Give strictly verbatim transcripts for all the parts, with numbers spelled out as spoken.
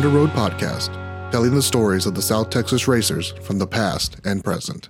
Underroad podcast, telling the stories of the South Texas racers from the past and present.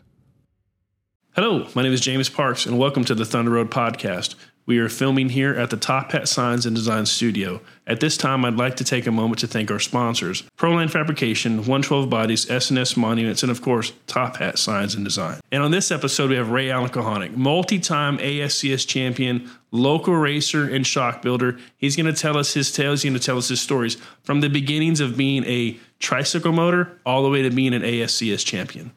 Hello, my name is James Parks, and welcome to the Thunder Road podcast. We are filming here at the Top Hat Signs and Design studio. At this time, I'd like to take a moment to thank our sponsors, ProLine Fabrication, one twelve Bodies, S and S Monuments, and of course, Top Hat Signs and Design. And on this episode, we have Ray Allen Kulhanek, multi-time A S C S champion, local racer, and shock builder. He's going to tell us his tales. He's going to tell us his stories from the beginnings of being a tricycle motor all the way to being an A S C S champion.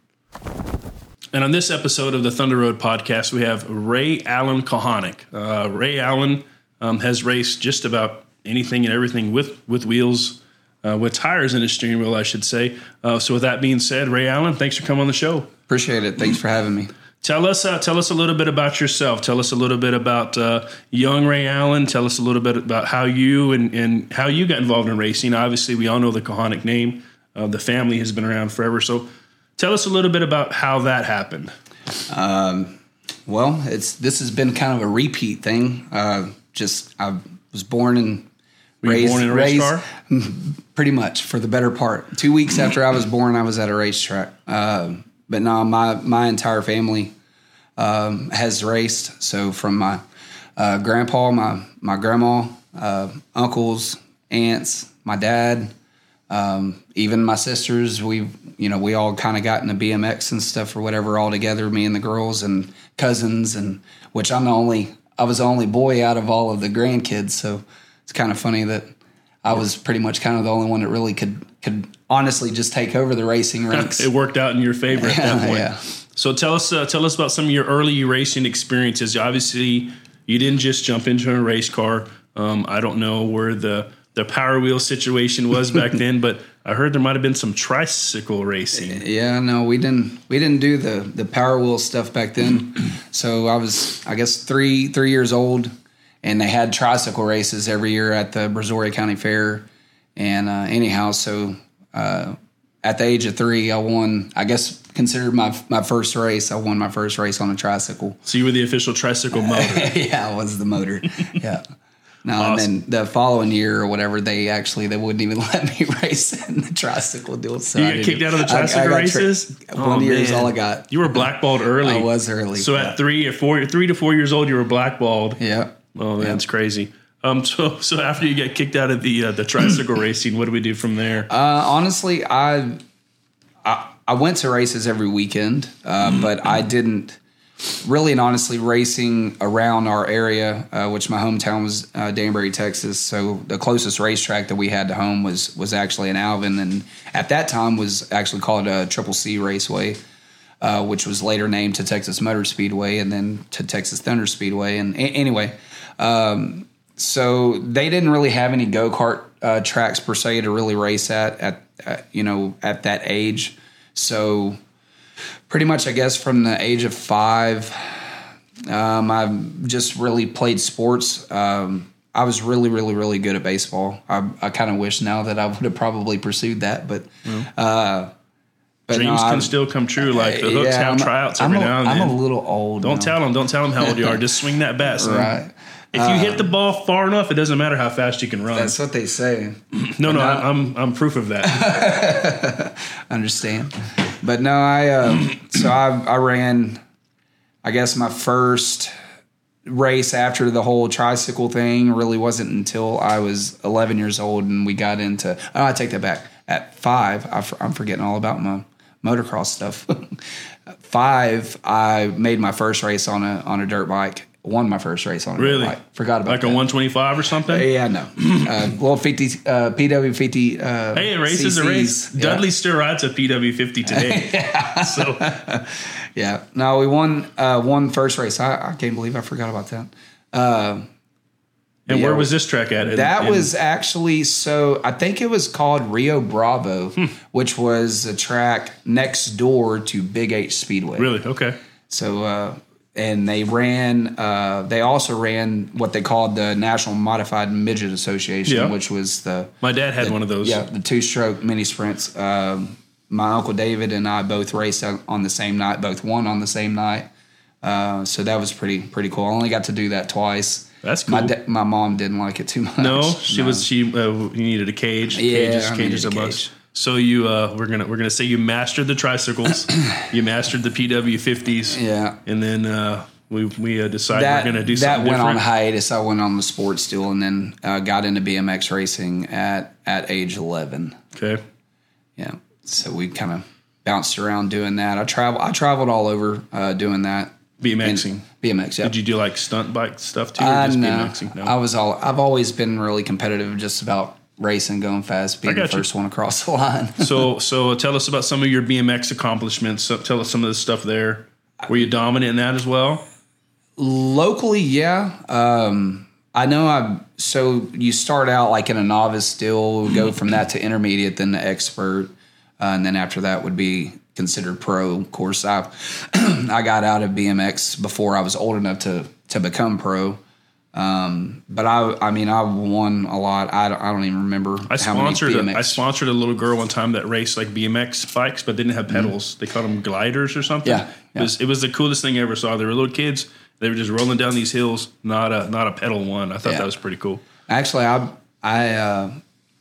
And on this episode of the Thunder Road podcast, we have Ray Allen Kulhanek. Uh, Ray Allen um, has raced just about anything and everything with, with wheels, uh, with tires in his steering wheel, I should say. Uh, so with that being said, Ray Allen, thanks for coming on the show. Appreciate it. Thanks for having me. Tell us uh, tell us a little bit about yourself. Tell us a little bit about uh, young Ray Allen. Tell us a little bit about how you and, and how you got involved in racing. Obviously, we all know the Kulhanek name. Uh, the family has been around forever, so tell us a little bit about how that happened. Um, well, it's this has been kind of a repeat thing. Uh, just I was born and Were raised, born in a race raised, car? Pretty much for the better part. Two weeks after I was born, I was at a racetrack. Uh, but now my my entire family um, has raced. So from my uh, grandpa, my my grandma, uh, uncles, aunts, my dad. Um, even my sisters, we, you know, we all kind of got into B M X and stuff or whatever all together, me and the girls and cousins, and which I'm the only, I was the only boy out of all of the grandkids. So it's kind of funny that I was pretty much kind of the only one that really could, could honestly just take over the racing rinks. It worked out in your favor at that point. Yeah. So tell us, uh, tell us about some of your early racing experiences. Obviously you didn't just jump into a race car. Um, I don't know where the, the power wheel situation was back then, but I heard there might have been some tricycle racing. Yeah, no, we didn't we didn't do the, the power wheel stuff back then. So I was, I guess, three three years old, and they had tricycle races every year at the Brazoria County Fair. And uh, anyhow, so uh, at the age of three, I won, I guess, considered my my first race. I won my first race on a tricycle. So you were the official tricycle motor. Yeah, I was the motor. Yeah. No, awesome. And then the following year or whatever, they actually they wouldn't even let me race in the tricycle deal. So you got kicked out of the tricycle I, I races. Tri- oh, one man. year is all I got. You were blackballed early. I was early. So yeah. At three or four, three to four years old, you were blackballed. Yeah. Oh, man, that's yeah. crazy. Um. So so after you got kicked out of the uh, the tricycle racing, what do we do from there? Uh, honestly, I, I I went to races every weekend, uh, but I didn't. Really and honestly, racing around our area, uh, which my hometown was uh, Danbury, Texas. So the closest racetrack that we had to home was was actually in Alvin, and at that time was actually called uh, Triple C Raceway, uh, which was later named to Texas Motor Speedway and then to Texas Thunder Speedway. And a- anyway, um, so they didn't really have any go-kart uh, tracks per se to really race at at uh, you know at that age. So pretty much, I guess, from the age of five, um, I just really played sports. Um, I was really, really, really good at baseball. I, I kind of wish now that I would have probably pursued that, but, mm. uh, but dreams no, can I'm, still come true. Like the hooks yeah, have I'm tryouts every a, now and I'm then. I'm a little old. Don't now. tell them. Don't tell them how old you are. Just swing that bat, son. Right. If you uh, hit the ball far enough, it doesn't matter how fast you can run. That's what they say. no, no, I, I'm I'm proof of that. Understand. But no, I uh, so I, I ran, I guess, my first race after the whole tricycle thing really wasn't until I was eleven years old, and we got into – oh, I take that back. At five, I, I'm forgetting all about my motocross stuff. At five, I made my first race on a on a dirt bike. Won my first race on it. Really? Like, forgot about it. Like that. A one twenty-five or something? Uh, yeah, no. Uh, little fifty, uh, P W fifty. Uh, hey, a race C Cs. Is a race. Yeah. Dudley still rides a P W fifty today. Yeah. So. Yeah. No, we won uh, one first race. I, I can't believe I forgot about that. Uh, and yeah, where was this track at? In, that in, was actually, so I think it was called Rio Bravo, hmm. which was a track next door to Big H Speedway. Really? Okay. So, uh, and they ran, uh, they also ran what they called the National Modified Midget Association, yeah. which was the. My dad had the, one of those. Yeah, the two stroke mini sprints. Um, my Uncle David and I both raced on the same night, both won on the same night. Uh, so that was pretty, pretty cool. I only got to do that twice. That's cool. My, de- my mom didn't like it too much. No, she no. was she. Uh, you needed a cage. Yeah, cages, I cages a cage. Much. So you, uh, we're gonna we're gonna say you mastered the tricycles. You mastered the P W fifties. Yeah, and then uh, we we uh, decided that, we're gonna do something different. That went on hiatus. I went on the sports still, and then uh, got into B M X racing at at age eleven. Okay. Yeah. So we kind of bounced around doing that. I travel. I traveled all over uh, doing that. BMXing. B M X, yeah. Did you do like stunt bike stuff too, or uh, just no. BMXing? No. I was all I've always been really competitive just about racing, going fast, being the first you. one across the line. so so tell us about some of your B M X accomplishments. So, tell us some of the stuff there. Were you dominant in that as well? Locally, yeah. Um, I know I so you start out like in a novice still, go from that to intermediate, then to expert, uh, and then after that would be considered pro. Of course, I I got out of B M X before I was old enough to to become pro. Um, but I I mean I won a lot. I don't, I don't even remember. I how sponsored many B M X. A, I sponsored a little girl one time that raced like B M X bikes but didn't have pedals. Mm-hmm. They called them gliders or something. Yeah, yeah. It was, it was the coolest thing I ever saw. They were little kids. They were just rolling down these hills. Not a not a pedal one. I thought yeah. that was pretty cool. Actually, I I uh,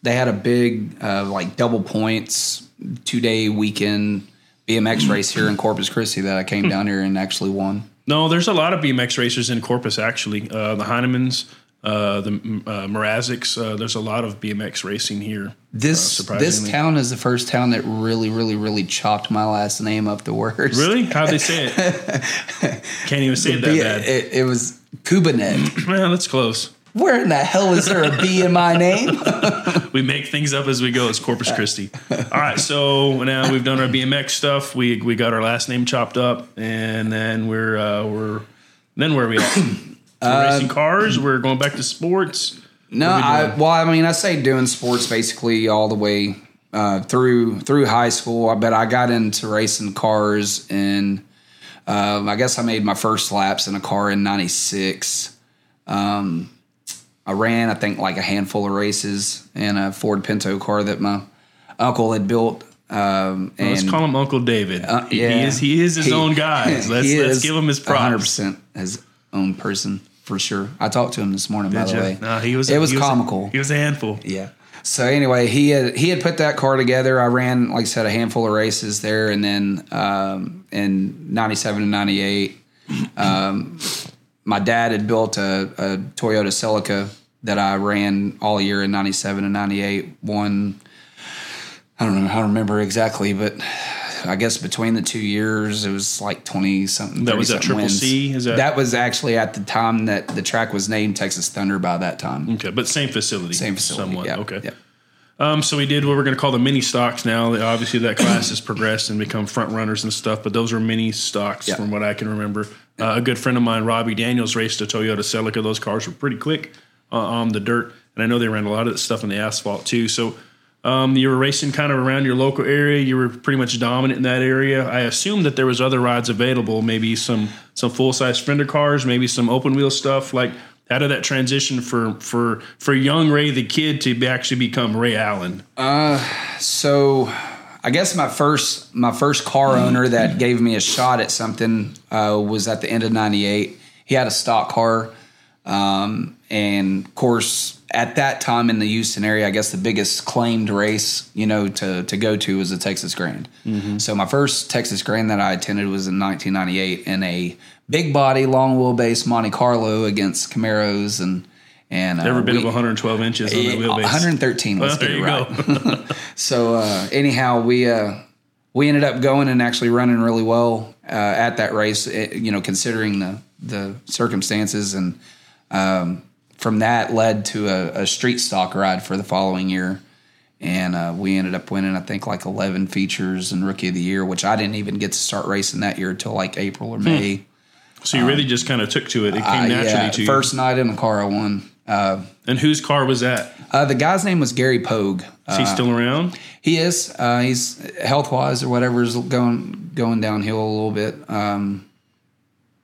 they had a big uh, like double points two day weekend B M X race here in Corpus Christi that I came down here and actually won. No, there's a lot of B M X racers in Corpus, actually. Uh, the Heinemans, uh, the uh, Mrazics, uh, there's a lot of B M X racing here. This uh, this town is the first town that really, really, really chopped my last name up the worst. Really? How'd they say it? Can't even say it that B- bad. It, it was Kubanek. Well, that's close. Where in the hell is there a B in my name? We make things up as we go. It's Corpus Christi. All right, so now we've done our B M X stuff. We we got our last name chopped up, and then we're uh, we're then where are we at? We're uh, racing cars. We're going back to sports. No, we I well, I mean, I say doing sports basically all the way uh, through through high school. I bet I got into racing cars, and uh, I guess I made my first laps in a car in ninety-six. Um, I ran, I think, like a handful of races in a Ford Pinto car that my uncle had built. Um, well, and let's call him Uncle David. Uh, yeah, he is he is his he, own guy. Let's let's give him his props. one hundred percent his own person for sure. I talked to him this morning. Did by you? the way, no, he was. It was he comical. Was a, he was a handful. Yeah. So anyway, he had he had put that car together. I ran, like I said, a handful of races there, and then um, in ninety-seven and ninety-eight. Um, My dad had built a, a Toyota Celica that I ran all year in ninety-seven and ninety-eight. One, I don't know, I don't remember exactly, but I guess between the two years, it was like twenty-something. That was at Triple C? Is that-, that was actually at the time that the track was named Texas Thunder by that time. Okay, but same facility. Same facility, somewhat. Yeah. Okay. Yeah. Um, so we did what we're going to call the mini stocks now. Obviously, that class has progressed and become front runners and stuff, but those were mini stocks yeah. from what I can remember. Uh, a good friend of mine, Robbie Daniels, raced a Toyota Celica. Those cars were pretty quick uh, on the dirt, and I know they ran a lot of that stuff on the asphalt too. So um, you were racing kind of around your local area. You were pretty much dominant in that area. I assume that there was other rides available, maybe some some full-size fender cars, maybe some open-wheel stuff. Like, how did that transition for for for young Ray the Kid to actually become Ray Allen? Uh, so I guess my first my first car owner that gave me a shot at something uh, was at the end of ninety-eight. He had a stock car. Um, and, of course, at that time in the Houston area, I guess the biggest claimed race, you know, to, to go to was the Texas Grand. Mm-hmm. So my first Texas Grand that I attended was in nineteen ninety-eight in a big body, long wheelbase Monte Carlo against Camaros and And, uh, Never been of one hundred twelve inches on the wheelbase. one hundred thirteen, let's well, get it right. Go. So uh, anyhow, we uh, we ended up going and actually running really well uh, at that race, it, you know, considering the, the circumstances. And um, from that led to a, a street stock ride for the following year. And uh, we ended up winning, I think, like eleven features and Rookie of the Year, which I didn't even get to start racing that year until like April or May. Hmm. So you really um, just kind of took to it. It came uh, naturally yeah, to you. First night in the car I won. Uh, and whose car was that? Uh, the guy's name was Gary Pogue. Uh, is he still around? He is. Uh, he's health-wise or whatever is going going downhill a little bit. Um,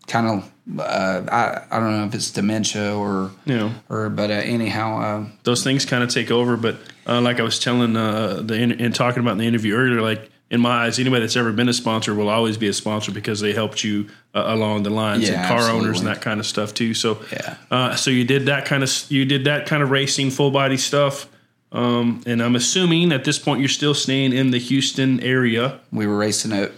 kind of, uh, I I don't know if it's dementia or yeah. or but uh, anyhow, uh, those things kind of take over. But uh, like I was telling uh, the in, in talking about in the interview earlier, like in my eyes, anybody that's ever been a sponsor will always be a sponsor because they helped you uh, along the lines, yeah, and car absolutely. owners and that kind of stuff too. So, yeah. uh, so you did that kind of you did that kind of racing, full body stuff. Um, and I'm assuming at this point you're still staying in the Houston area. We were racing at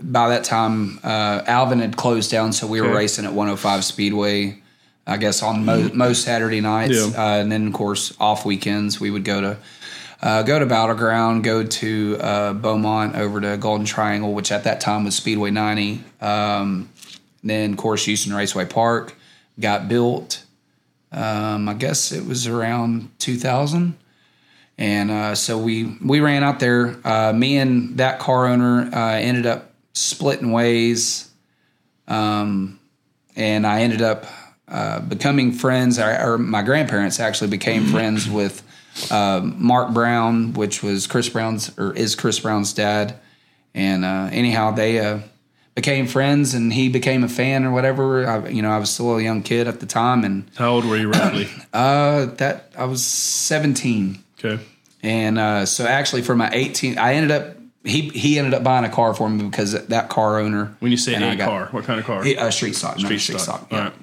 by that time uh, Alvin had closed down, so we okay. were racing at one oh five Speedway, I guess on mo- mm-hmm. most Saturday nights, yeah. uh, and then of course off weekends we would go to. Uh, go to Battleground, go to uh, Beaumont, over to Golden Triangle, which at that time was Speedway ninety. Um, then, of course, Houston Raceway Park got built. Um, I guess it was around two thousand. And uh, so we, we ran out there. Uh, me and that car owner uh, ended up splitting ways. Um, and I ended up uh, becoming friends, or, or my grandparents actually became friends with Uh, Mark Brown, which was Chris Brown's or is Chris Brown's dad, and uh, anyhow they uh, became friends, and he became a fan or whatever. I, you know, I was still a young kid at the time. And how old were you, Riley? uh, that I was seventeen. Okay, and uh, so actually for my eighteenth, I ended up he he ended up buying a car for me because that car owner. When you say a got, car, what kind of car? A uh, street stock. Street, no, street stock. stock yeah. All right.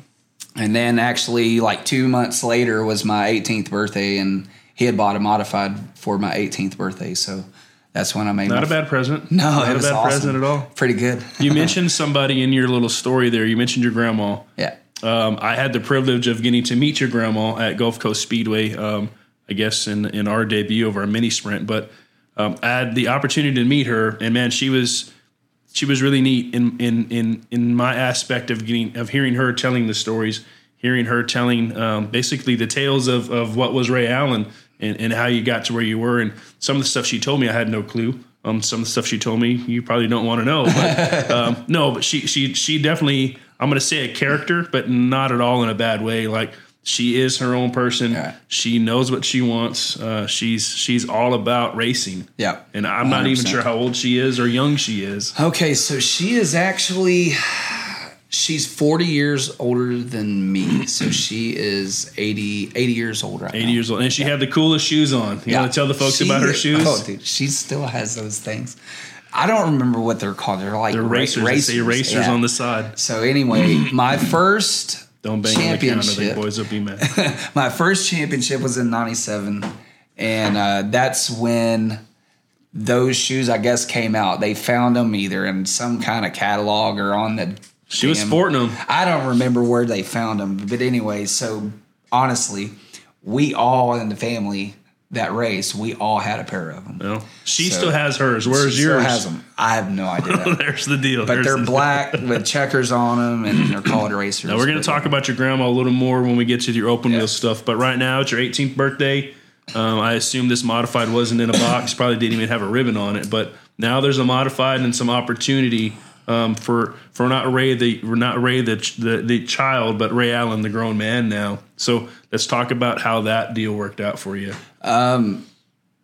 And then actually, like two months later, was my eighteenth birthday, and he had bought a modified for my eighteenth birthday, so that's when I made. Not a f- bad present. No, not it was a bad awesome. present at all. Pretty good. You mentioned somebody in your little story there. You mentioned your grandma. Yeah. Um, I had the privilege of getting to meet your grandma at Gulf Coast Speedway. Um, I guess in in our debut of our mini sprint, but um, I had the opportunity to meet her, and man, she was she was really neat in in in in my aspect of getting of hearing her telling the stories, hearing her telling um, basically the tales of of what was Ray Allen. And, and how you got to where you were. And some of the stuff she told me, I had no clue. Um, some of the stuff she told me, you probably don't want to know. But um, no, but she she she definitely, I'm going to say a character, but not at all in a bad way. Like, she is her own person. Yeah. She knows what she wants. Uh, she's she's all about racing. Yeah. And I'm one hundred percent not even sure how old she is or young she is. Okay, so she is actually, she's forty years older than me, so she is eighty, eighty years old right eighty now. eighty years old, and she yeah. had the coolest shoes on. You yeah. want to tell the folks she, about her shoes? Oh, dude, she still has those things. I don't remember what they're called. They're like they're racers. Racers, they say racers yeah. on the side. So anyway, my first don't bang championship. The counter, the boys will be mad. My first championship was in ninety-seven, and uh, that's when those shoes, I guess, came out. They found them either in some kind of catalog or on the. She was sporting them. I don't remember where they found them. But anyway, so honestly, we all in the family that race, we all had a pair of them. Well, she so, still has hers. Where's she yours? She still has them. I have no idea. There's the deal. But There's they're the black deal. With checkers on them, and they're called racers. Now, we're going to talk about your grandma a little more when we get to your open yeah. wheel stuff. But right now, it's your eighteenth birthday. Um, I assume this modified wasn't in a box. Probably didn't even have a ribbon on it. But now there's a modified and some opportunity Um, for for not Ray the not Ray the, the the child, but Ray Allen the grown man now. So let's talk about how that deal worked out for you. Um,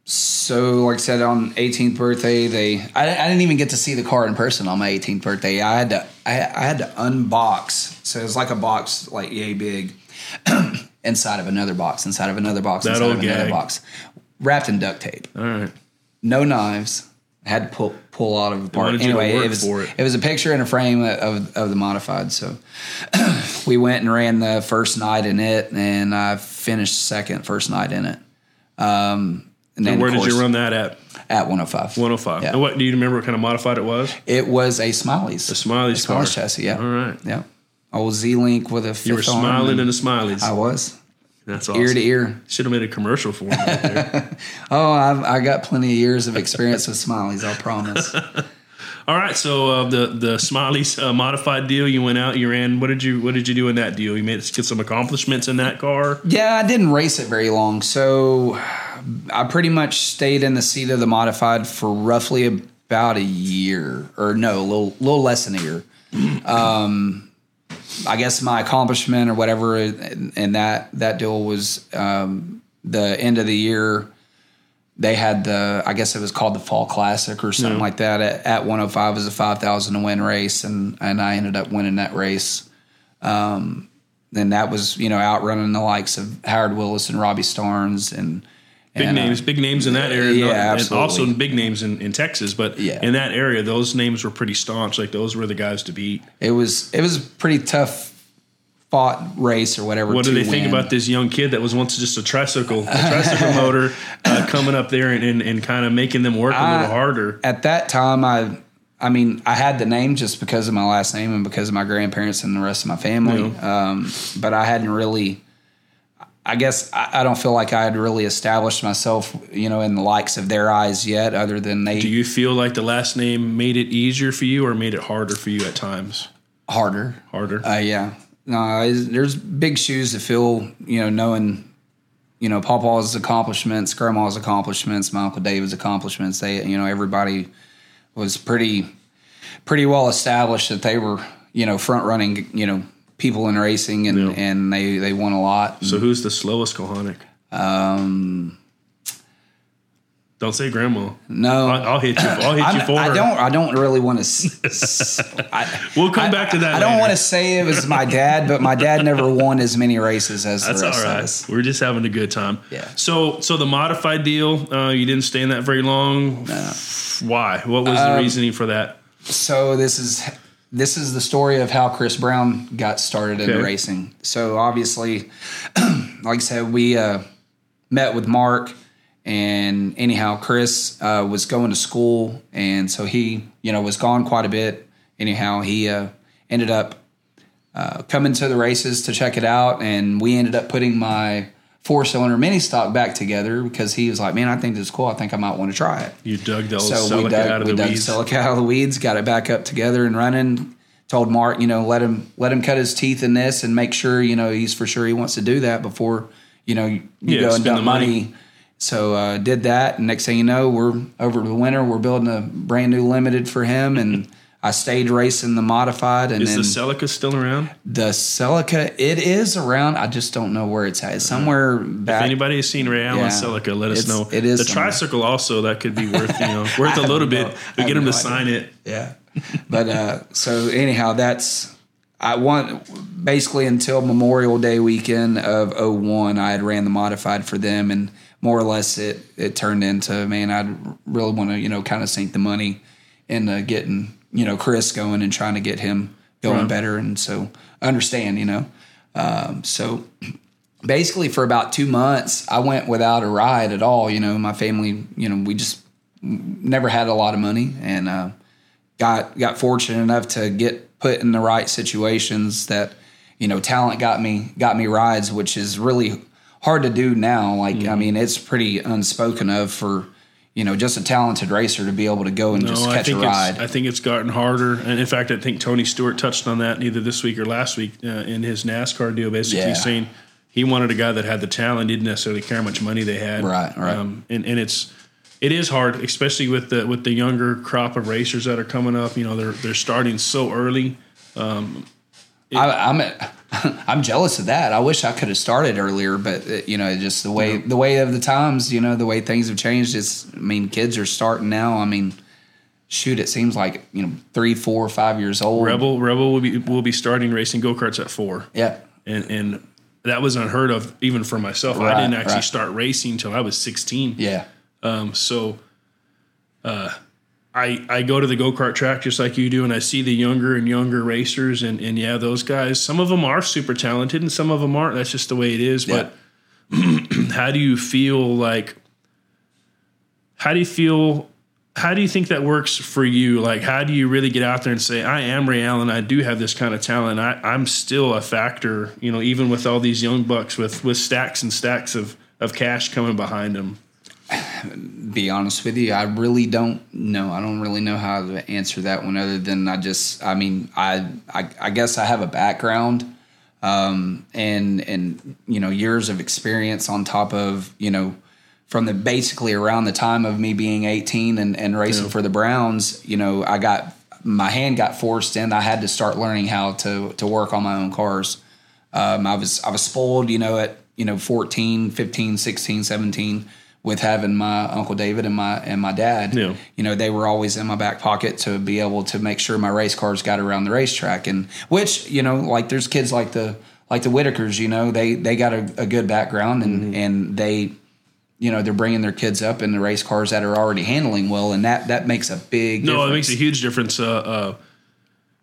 so like I said, on eighteenth birthday, they I, I didn't even get to see the car in person on my eighteenth birthday. I had to I, I had to unbox. So it was like a box like yay big, inside of another box, inside of another box, that inside of gag. another box, wrapped in duct tape. All right, no knives. Had to pull pull out of the part. Anyway, it was it. it was a picture and a frame of of the modified. So we went and ran the first night in it, and I finished second first night in it. Um, and, and then where course, did you run that at? At one oh five. one oh five. Yeah. And what do you remember? What kind of modified it was? It was a Smiley's. A Smiley's, a Smiley's chassis. Yeah. All right. Yeah. Old Z Link with a. You were smiling in a Smiley's. I was. That's awesome. Ear to ear. Should have made a commercial for him right there. Oh, I've, I got plenty of years of experience with Smiley's, I'll promise. All right, so uh, the the Smiley's uh, modified deal, you went out, you ran. What did you What did you do in that deal? You made get some accomplishments in that car. Yeah, I didn't race it very long, so I pretty much stayed in the seat of the modified for roughly about a year, or no, a little little less than a year. Um, I guess my accomplishment or whatever, and that, that deal was um, the end of the year. They had the, I guess it was called the Fall Classic or something yeah. like that. At, at one oh five it was a five thousand to win race, and, and I ended up winning that race. Um, and that was, you know, outrunning the likes of Howard Willis and Robbie Starnes and Big and, names, uh, big names in that area. Yeah, and absolutely. Also big names in, in Texas, but yeah. in that area, those names were pretty staunch. Like those were the guys to beat. It was it was a pretty tough fought race or whatever. What do they win. think about this young kid that was once just a tricycle, a tricycle motor uh, coming up there and, and, and kind of making them work I, a little harder? At that time, I I mean, I had the name just because of my last name and because of my grandparents and the rest of my family, yeah. um, but I hadn't really. I guess I don't feel like I had really established myself, you know, in the likes of their eyes yet, other than they. Do you feel like the last name made it easier for you or made it harder for you at times? Harder. Harder. Uh, yeah. No, there's big shoes to fill, you know, knowing, you know, Papa's accomplishments, Grandma's accomplishments, my Uncle David's accomplishments. They, you know, everybody was pretty, pretty well established that they were, you know, front running, you know, people in racing, and, yeah. and they, they won a lot. So who's the slowest Kulhanek? Um, don't say Grandma. No, I'll, I'll hit you. I'll hit I'm, you for I her. don't. I don't really want to. S- we'll come I, back to that. I, I don't want to say it was my dad, but my dad never won as many races as That's the rest all right. of us. We're just having a good time. Yeah. So so the modified deal, uh, you didn't stay in that very long. No. Why? What was um, the reasoning for that? So this is. This is the story of how Chris Brown got started into okay. racing. So obviously, like I said, we uh, met with Mark, and anyhow, Chris uh, was going to school, and so he, you know, was gone quite a bit. Anyhow, he uh, ended up uh, coming to the races to check it out, and we ended up putting my four-cylinder mini stock back together because he was like, "Man, I think this is cool. I think I might want to try it." You dug the old so Celica we dug, out of we the dug weeds. Celica out of the weeds, got it back up together and running. Told Mark, you know, let him let him cut his teeth in this and make sure, you know, he's for sure he wants to do that before, you know, you yeah, go and dump money. money. So uh, did that. And next thing you know, we're over the winter. We're building a brand new limited for him, and I stayed racing the modified. And is the Celica still around? The Celica, it is around. I just don't know where it's at. It's somewhere back. If anybody has seen Ray Allen yeah, Celica, let us know. It is the somewhere. Tricycle also, that could be worth, you know, worth a little bit. No, we get them no to idea. sign it. Yeah. But uh, so anyhow, that's, I want, basically until Memorial Day weekend of oh one, I had ran the modified for them. And more or less it, it turned into, man, I really want to, you know, kind of sink the money into getting, you know, Chris going and trying to get him going right. better. And so understand, you know. Um, so basically for about two months, I went without a ride at all. You know, my family, you know, we just never had a lot of money, and uh, got got fortunate enough to get put in the right situations that, you know, talent got me got me rides, which is really hard to do now. Like, mm-hmm. I mean, it's pretty unspoken of for, you know, just a talented racer to be able to go and no, just catch a ride. I think it's gotten harder. And in fact, I think Tony Stewart touched on that either this week or last week uh, in his NASCAR deal, basically yeah. saying he wanted a guy that had the talent, didn't necessarily care how much money they had. Right, right. Um, and, and it's it is hard, especially with the with the younger crop of racers that are coming up. You know, they're they're starting so early. Um, it, I, I'm a, I'm jealous of that. I wish I could have started earlier, but uh, you know, just the way yeah. the way of the times, you know, the way things have changed. It's, I mean, kids are starting now. I mean, shoot, it seems like, you know, three, four, five years old. Rebel, Rebel will be will be starting racing go karts at four. Yeah, and and that was unheard of even for myself. Right, I didn't actually right. start racing until I was sixteen. Yeah, um, so. Uh, I, I go to the go-kart track just like you do, and I see the younger and younger racers, and, and yeah, those guys, some of them are super talented and some of them aren't. That's just the way it is. Yeah. But how do you feel like – how do you feel – how do you think that works for you? Like, how do you really get out there and say, I am Ray Allen. I do have this kind of talent. I, I'm still a factor, you know, even with all these young bucks with, with stacks and stacks of, of cash coming behind them. Be honest with you, I really don't know. I don't really know how to answer that one other than I just, I mean, I, I, I guess I have a background um, and, and, you know, years of experience on top of, you know, from the basically around the time of me being eighteen and, and racing yeah. for the Browns, you know, I got, my hand got forced in. I had to start learning how to, to work on my own cars. Um, I was, I was spoiled, you know, at, you know, fourteen, fifteen, sixteen, seventeen, with having my Uncle David and my and my dad, yeah. you know, they were always in my back pocket to be able to make sure my race cars got around the racetrack. And which, you know, like there's kids like the like the Whitakers, you know, they they got a, a good background and, mm-hmm. and they you know, they're bringing their kids up in the race cars that are already handling well, and that, that makes a big difference. No, it makes a huge difference. Uh, uh,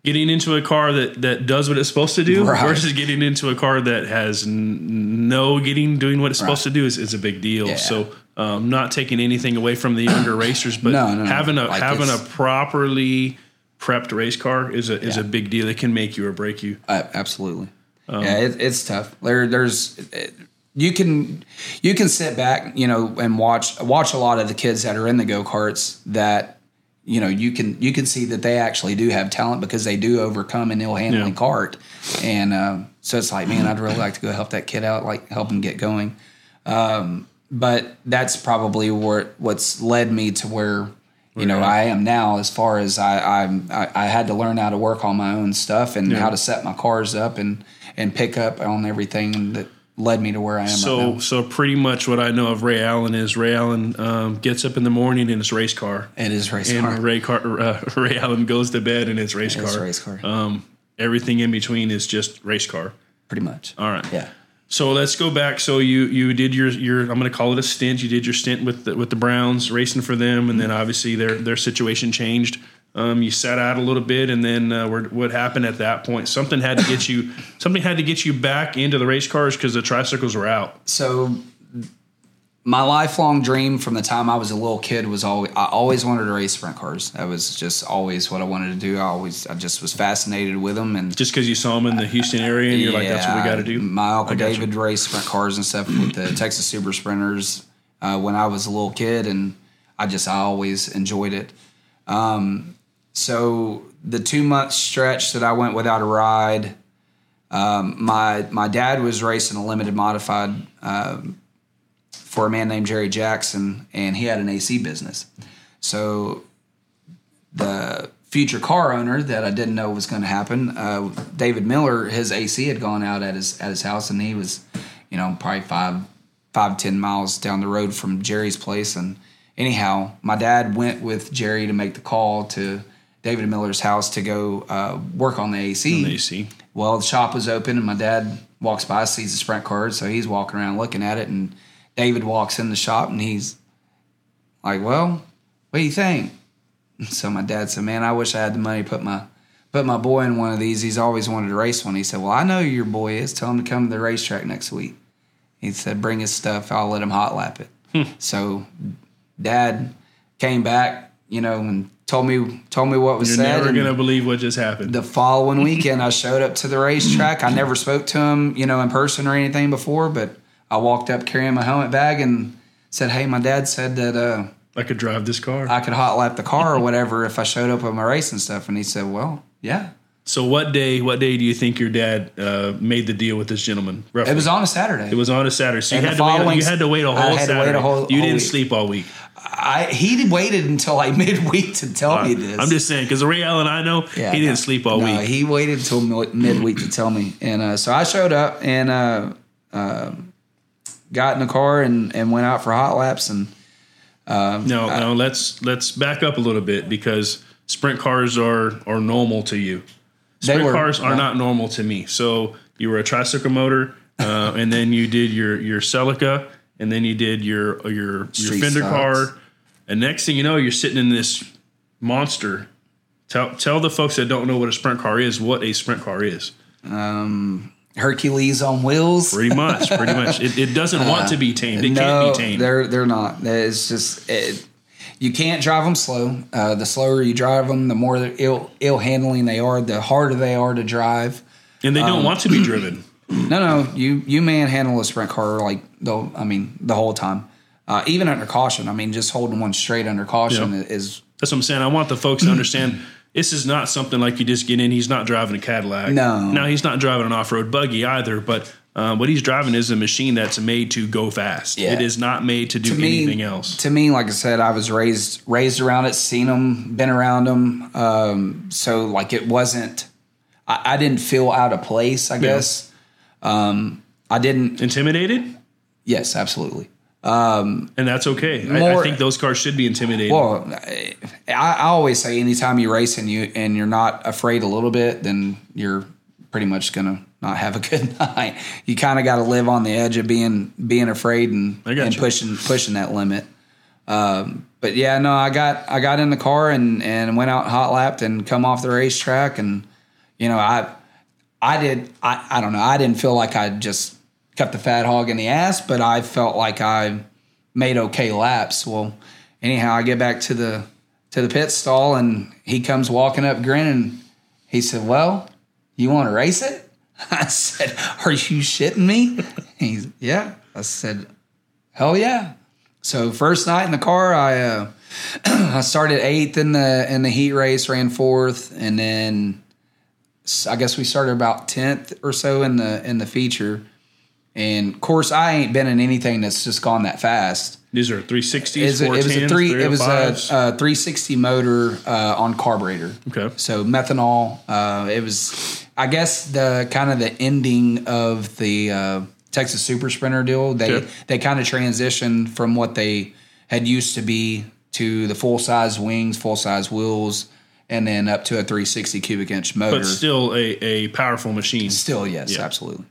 getting into a car that, that does what it's supposed to do right. versus getting into a car that has n- no getting doing what it's right. supposed to do is, is a big deal. Yeah. So um, not taking anything away from the younger racers, but no, no, having a like having a properly prepped race car is a is yeah. a big deal. It can make you or break you. Uh, absolutely. Um, yeah, it, it's tough. There, there's. It, You can you can sit back, you know, and watch watch a lot of the kids that are in the go-karts that, you know, you can you can see that they actually do have talent because they do overcome an ill-handling yeah. cart. And um, so it's like, man, I'd really like to go help that kid out, like help him get going. Um, but that's probably what, what's led me to where, you know, I am now as far as I, I'm, I I had to learn how to work on my own stuff and yeah. how to set my cars up and, and pick up on everything that led me to where I am so right now. So pretty much what I know of Ray Allen is Ray Allen um, gets up in the morning in his race car. And his race and car. Ray, car, uh, Ray Allen goes to bed in his race and car. His race car. Um, everything in between is just race car. Pretty much. All right. Yeah. So let's go back. So you, you did your, your I'm going to call it a stint. You did your stint with the, with the Browns, racing for them, and mm-hmm. then obviously their their situation changed. Um, you sat out a little bit, and then uh, what happened at that point? Something had to get you. Something had to get you back into the race cars because the tricycles were out. So, my lifelong dream from the time I was a little kid was always I always wanted to race sprint cars. That was just always what I wanted to do. I always I just was fascinated with them, and just because you saw them in the Houston area, and you're yeah, like, that's what we got to do. My Uncle David raced sprint cars and stuff with the Texas Super Sprinters uh, when I was a little kid, and I just I always enjoyed it. Um, So the two month stretch that I went without a ride, um, my my dad was racing a limited modified um, for a man named Jerry Jackson, and he had an A C business. So the future car owner that I didn't know was going to happen, uh, David Miller, his A C had gone out at his at his house, and he was, you know, probably five five ten miles down the road from Jerry's place, and anyhow, my dad went with Jerry to make the call to David Miller's house to go uh, work on the A C. On the A C. Well, the shop was open, and my dad walks by, sees the sprint car, so he's walking around looking at it, and David walks in the shop, and he's like, well, what do you think? And so my dad said, man, I wish I had the money to put my, put my boy in one of these. He's always wanted to race one. He said, well, I know who your boy is. Tell him to come to the racetrack next week. He said, bring his stuff. I'll let him hot lap it. Hmm. So Dad came back, you know, and told me told me what was You're said. You're never going to believe what just happened. The following weekend, I showed up to the racetrack. I never spoke to him, you know, in person or anything before, but I walked up carrying my helmet bag and said, hey, my dad said that uh, I could drive this car. I could hot lap the car or whatever if I showed up with my racing stuff. And he said, well, yeah. So what day What day do you think your dad uh, made the deal with this gentleman? Roughly? It was on a Saturday. It was on a Saturday. So you had, to wait, you had to wait a whole Saturday. Wait a whole, you whole didn't week. sleep all week. I, he waited until like midweek to tell uh, me this. I'm just saying, because Ray Allen, I know, yeah, he didn't no, sleep all no, week. He waited until midweek to tell me. And uh, so I showed up and uh, uh, got in the car and, and went out for hot laps. And uh, No, I, no, let's let's back up a little bit because sprint cars are, are normal to you. Sprint were, cars are yeah. not normal to me. So you were a tricycle motor, uh, and then you did your your Celica, and then you did your your, your fender sides. car, and next thing you know, you're sitting in this monster. Tell tell the folks that don't know what a sprint car is what a sprint car is. Um, Hercules on wheels. Pretty much, pretty much. It, it doesn't want uh, to be tamed. It no, can't be tamed. They're they're not. It's just. It, You can't drive them slow. Uh, the slower you drive them, the more ill ill handling they are, the harder they are to drive. And they don't um, want to be driven. No, no, you you manhandle a sprint car like the I mean the whole time, uh, even under caution. I mean, just holding one straight under caution yeah. is. That's what I'm saying. I want the folks to understand. This is not something like you just get in. He's not driving a Cadillac. No, no, he's not driving an off road buggy either, but. Um, what he's driving is a machine that's made to go fast. Yeah. It is not made to do to me, anything else. To me, like I said, I was raised raised around it, seen them, been around them. Um, so, like, it wasn't – I didn't feel out of place, I yeah. guess. Um, I didn't – Intimidated? Yes, absolutely. Um, and that's okay. More, I, I think those cars should be intimidating. Well, I, I always say anytime you race and, you, and you're not afraid a little bit, then you're pretty much going to – not have a good night. You kind of got to live on the edge of being being afraid and, and pushing pushing that limit. Um, but yeah, no, I got I got in the car and, and went out hot lapped and come off the racetrack, and you know I I did I, I don't know I didn't feel like I just cut the fat hog in the ass, but I felt like I made okay laps. Well, anyhow, I get back to the to the pit stall and he comes walking up grinning. He said, "Well, you want to race it?" I said, "Are you shitting me?" He's, "Yeah." I said, "Hell yeah." So first night in the car, I uh, I started eighth in the in the heat race, ran fourth, and then I guess we started about tenth or so in the in the feature. And of course, I ain't been in anything that's just gone that fast. These are three sixties. It was a three. It was a three sixty motor uh, on carburetor. Okay. So methanol. Uh, it was, I guess, the kind of the ending of the Uh, Texas Super Sprinter deal. They okay. they kind of transitioned from what they had used to be to the full size wings, full size wheels, and then up to a three sixty cubic inch motor. But still a, a powerful machine. Still, yes, yeah. Absolutely.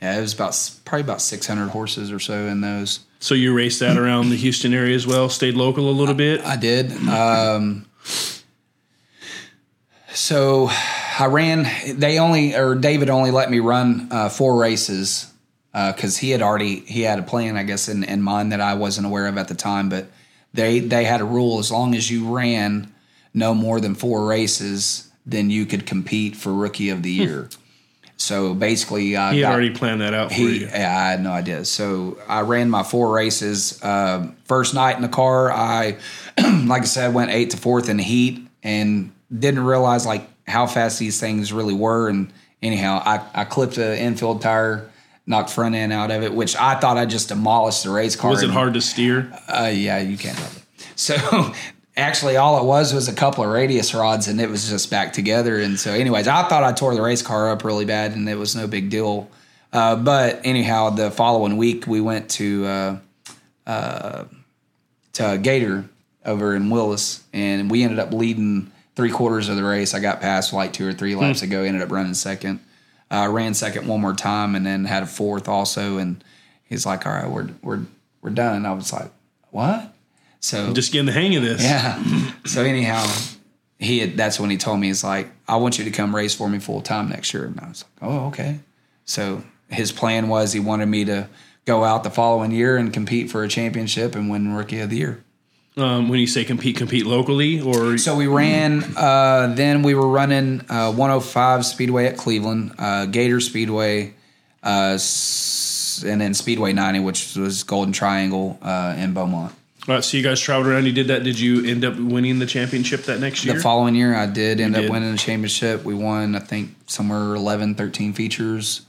Yeah, it was about probably about six hundred horses or so in those. So you raced that around the Houston area as well, stayed local a little I, bit. I did. Um, so I ran. They only or David only let me run uh, four races. Because uh, he had already he had a plan, I guess, in, in mind that I wasn't aware of at the time. But they they had a rule: as long as you ran no more than four races, then you could compete for Rookie of the Year. Hmm. So basically, I he had got, already planned that out for he, you. Yeah, I had no idea. So I ran my four races. Uh, first night in the car, I like I said, went eight to fourth in the heat, and didn't realize like how fast these things really were. And anyhow, I I clipped an infield tire. Knocked front end out of it, which I thought I just demolished the race car. Was it and, hard to steer? Uh, yeah, you can't help it. So actually all it was was a couple of radius rods, and it was just back together. And so anyways, I thought I tore the race car up really bad, and it was no big deal. Uh, but anyhow, the following week we went to uh, uh, to Gator over in Willis, and we ended up leading three quarters of the race. I got past like two or three laps hmm. ago, ended up running second. I uh, ran second one more time, and then had a fourth also. And he's like, "All right, we're we're we're done." And I was like, "What?" So I'm just getting the hang of this. Yeah. So anyhow, he had, that's when he told me, he's like, "I want you to come race for me full time next year." And I was like, "Oh, okay." So his plan was he wanted me to go out the following year and compete for a championship and win Rookie of the Year. Um, when you say compete, compete locally, or so we ran. Uh, then we were running uh, one oh five Speedway at Cleveland, uh, Gator Speedway, uh, and then Speedway ninety, which was Golden Triangle uh, in Beaumont. All right, so you guys traveled around. You did that. Did you end up winning the championship that next year? The following year, I did end you up did. winning the championship. We won, I think, somewhere eleven, thirteen features.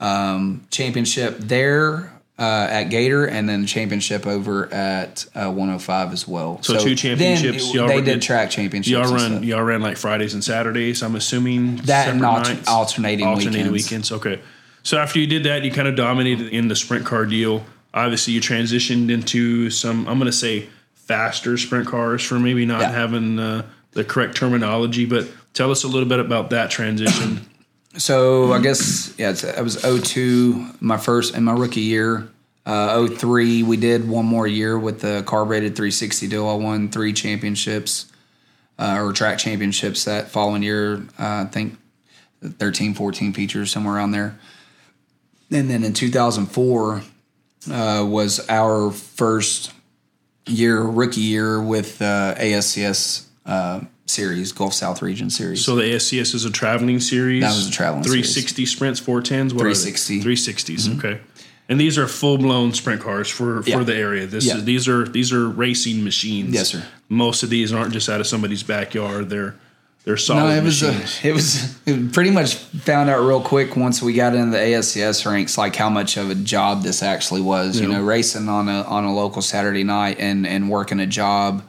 Um, championship there. Uh, at Gator, and then championship over at uh, one oh five as well. So, so two championships. It, y'all they did track championships. Y'all run. Y'all ran like Fridays and Saturdays. I'm assuming that and alter, alternating alternating weekends. weekends. Okay. So after you did that, you kind of dominated in the sprint car deal. Obviously, you transitioned into some. I'm going to say faster sprint cars for maybe not yeah. having uh, the correct terminology, but tell us a little bit about that transition. So I guess, yeah, it was oh two, my first and my rookie year. Uh, oh three, we did one more year with the carbureted three sixty deal. I won three championships uh, or track championships that following year. Uh, I think thirteen, fourteen features, somewhere around there. And then in two thousand four uh, was our first year, rookie year with uh, A S C S uh series, Gulf South Region series. So the A S C S is a traveling series? That was a traveling three sixty series. Sprints, four tens? What three sixty. three sixties, mm-hmm. Okay. And these are full-blown sprint cars for, yeah. for the area. This yeah. is, These are these are racing machines. Yes, sir. Most of these aren't just out of somebody's backyard. They're they're solid no, it was machines. A, it was it pretty much found out real quick once we got into the A S C S ranks, like how much of a job this actually was. Yeah. You know, racing on a on a local Saturday night and, and working a job,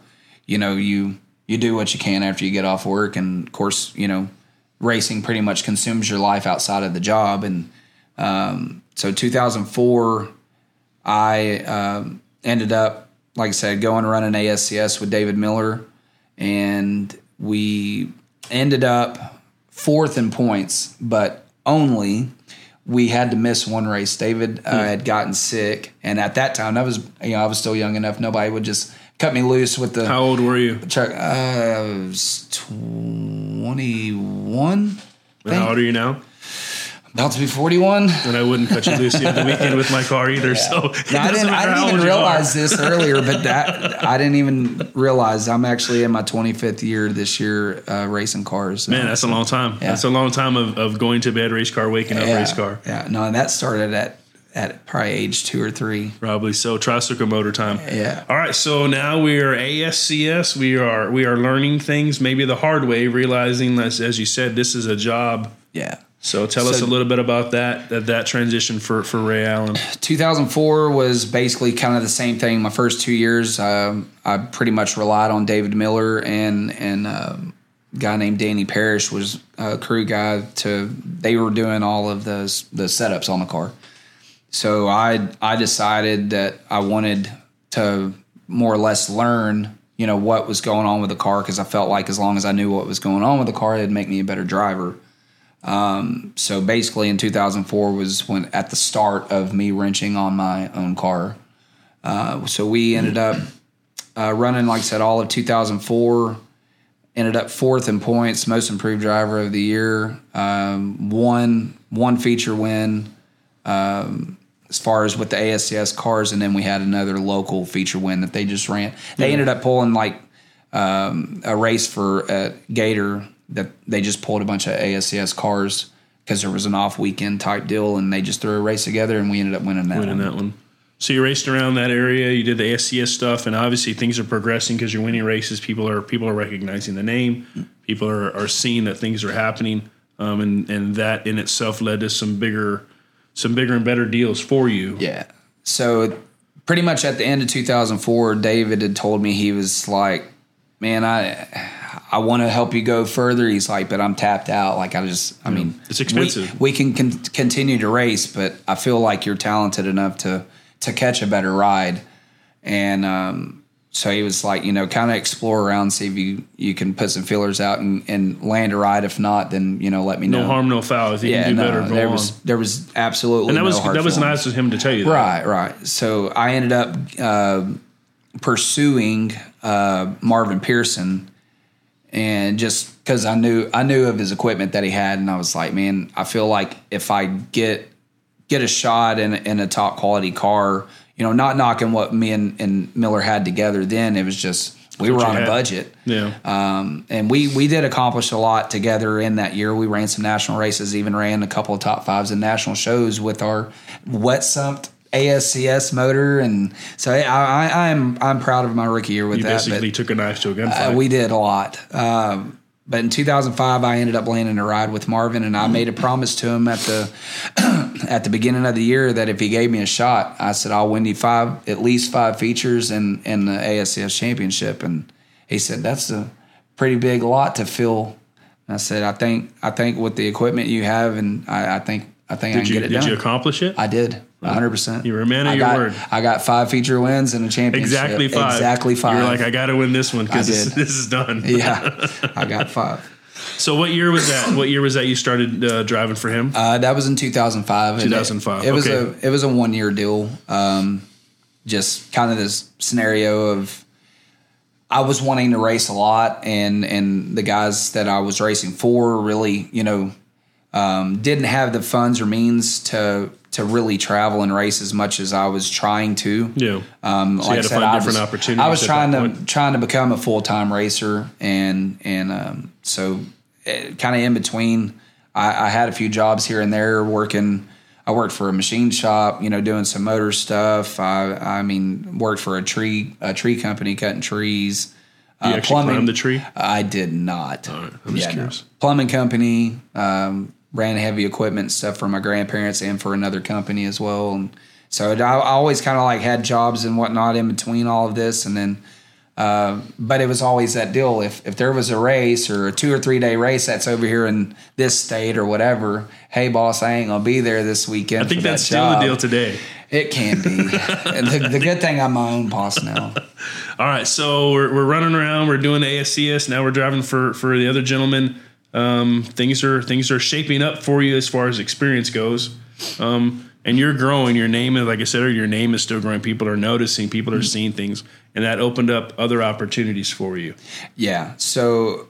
you know, you... You do what you can after you get off work, and of course, you know, racing pretty much consumes your life outside of the job. And um, so, two thousand four, I um, ended up, like I said, going and running A S C S with David Miller, and we ended up fourth in points, but only we had to miss one race. David uh, had gotten sick, and at that time, I was you know I was still young enough. Nobody would just cut me loose with the. How old were you? Truck. Uh, I was twenty-one. How old are you now? About to be forty-one. And I wouldn't cut you loose the other weekend with my car either. Yeah. So no, I didn't, I didn't even realize this earlier, but that I didn't even realize I'm actually in my twenty-fifth year this year uh, racing cars. Man, that's so, a long time. Yeah. That's a long time of, of going to bed, race car, waking yeah, up, race car. Yeah, no, and that started at, at probably age two or three. Probably so. Tricycle motor time. Yeah. All right, so now we are A S C S. We are, we are learning things, maybe the hard way, realizing that, as you said, this is a job. Yeah. So tell so, us a little bit about that, that, that transition for, for Ray Allen. two thousand four was basically kind of the same thing. My first two years, um, I pretty much relied on David Miller and and um, a guy named Danny Parrish was a crew guy. To they were doing all of those the setups on the car. So I I decided that I wanted to more or less learn, you know, what was going on with the car, because I felt like as long as I knew what was going on with the car, it'd make me a better driver. Um, so basically in two thousand four was when at the start of me wrenching on my own car. Uh, so we ended up, uh, running, like I said, all of two thousand four, ended up fourth in points, most improved driver of the year. Um, one, one feature win, um, as far as with the A S C S cars. And then we had another local feature win that they just ran. They ended up pulling like, um, a race for, uh, Gator, that they just pulled a bunch of A S C S cars because there was an off weekend type deal, and they just threw a race together, and we ended up winning that winning one. that one. So you raced around that area, you did the A S C S stuff, and obviously things are progressing because you're winning races. People are people are recognizing the name, people are, are seeing that things are happening, um, and and that in itself led to some bigger, some bigger and better deals for you. Yeah. So pretty much at the end of two thousand four, David had told me, he was like, "Man, I." I want to help you go further." He's like, "But I'm tapped out. Like I just, I mean, it's expensive. We, we can con- continue to race, but I feel like you're talented enough to, to catch a better ride." And, um, so he was like, you know, kind of explore around, see if you, you can put some feelers out and, and land a ride. If not, then, you know, let me know. No harm, no foul. If you yeah, can do no, better, go there on. Was, there was absolutely no And that no was, that was nice of him to tell you that. Right, right. So I ended up, uh, pursuing, uh, Marvin Pearson. And just because I knew I knew of his equipment that he had, and I was like, "Man, I feel like if I get get a shot in, in a top quality car, you know, not knocking what me and, and Miller had together then, it was just we That's were on had. a budget, yeah. Um, and we we did accomplish a lot together in that year. We ran some national races, even ran a couple of top fives and national shows with our wet sumped A S C S motor, and so I, I, I'm I'm proud of my rookie year with you that. You basically but, took a knife to a gunfight. Uh, we did a lot. Um, but in two thousand five, I ended up landing a ride with Marvin, and I made a promise to him at the at the beginning of the year that if he gave me a shot, I said, "I'll win you five, at least five features in, in the A S C S championship." And he said, "That's a pretty big lot to fill." And I said, I think I think with the equipment you have, and I, I think I think did I can you, get it did done. Did you accomplish it? I did. one hundred percent. You were a man of I your got, word. I got five feature wins and a championship. Exactly five. Exactly five. You were like, "I got to win this one because this, this is done." Yeah, I got five. So what year was that? What year was that you started uh, driving for him? Uh, that was in two thousand five. two thousand five. It, it was okay. a it was a one year deal. Um, just kind of this scenario of I was wanting to race a lot, and and the guys that I was racing for really, you know, um, didn't have the funds or means to. to really travel and race as much as I was trying to. Yeah. Um, so like you had to I said, find different I was, opportunities. I was trying to point. trying to become a full time racer, and and um, so kind of in between, I, I had a few jobs here and there working. I worked for a machine shop, you know, doing some motor stuff. I I mean, worked for a tree a tree company cutting trees. You uh, actually plumbing. climbed the tree? I did not. All right. I'm just yeah, curious. No. Plumbing company. Um, ran heavy equipment and stuff for my grandparents and for another company as well. And so I, I always kind of like had jobs and whatnot in between all of this. And then, uh, but it was always that deal. If, if there was a race or a two or three day race that's over here in this state or whatever, "Hey boss, I ain't going to be there this weekend." I think that's that still job. the deal today. It can be. the, the good thing I'm my own boss now. All right. So we're, we're running around, we're doing A S C S. Now we're driving for, for the other gentleman. Um, things are things are shaping up for you as far as experience goes. Um, and you're growing. Your name is, like I said, or your name is still growing. People are noticing. People are seeing things. And that opened up other opportunities for you. Yeah. So,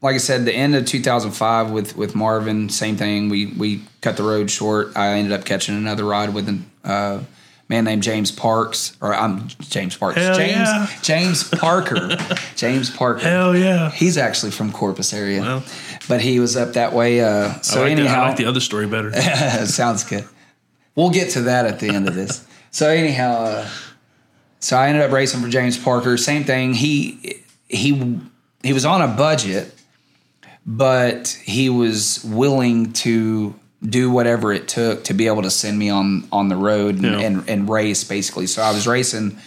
like I said, the end of two thousand five with, with Marvin, same thing. We we cut the road short. I ended up catching another ride with an uh, man named James Parks, or I'm James Parks. Hell James yeah. James Parker. James Parker. Hell yeah. He's actually from Corpus area, well, but he was up that way. Uh, so I like anyhow, the, I like the other story better. Sounds good. We'll get to that at the end of this. So anyhow, uh, so I ended up racing for James Parker. Same thing. He he he was on a budget, but he was willing to do whatever it took to be able to send me on, on the road and, yeah. and, and race, basically. So I was racing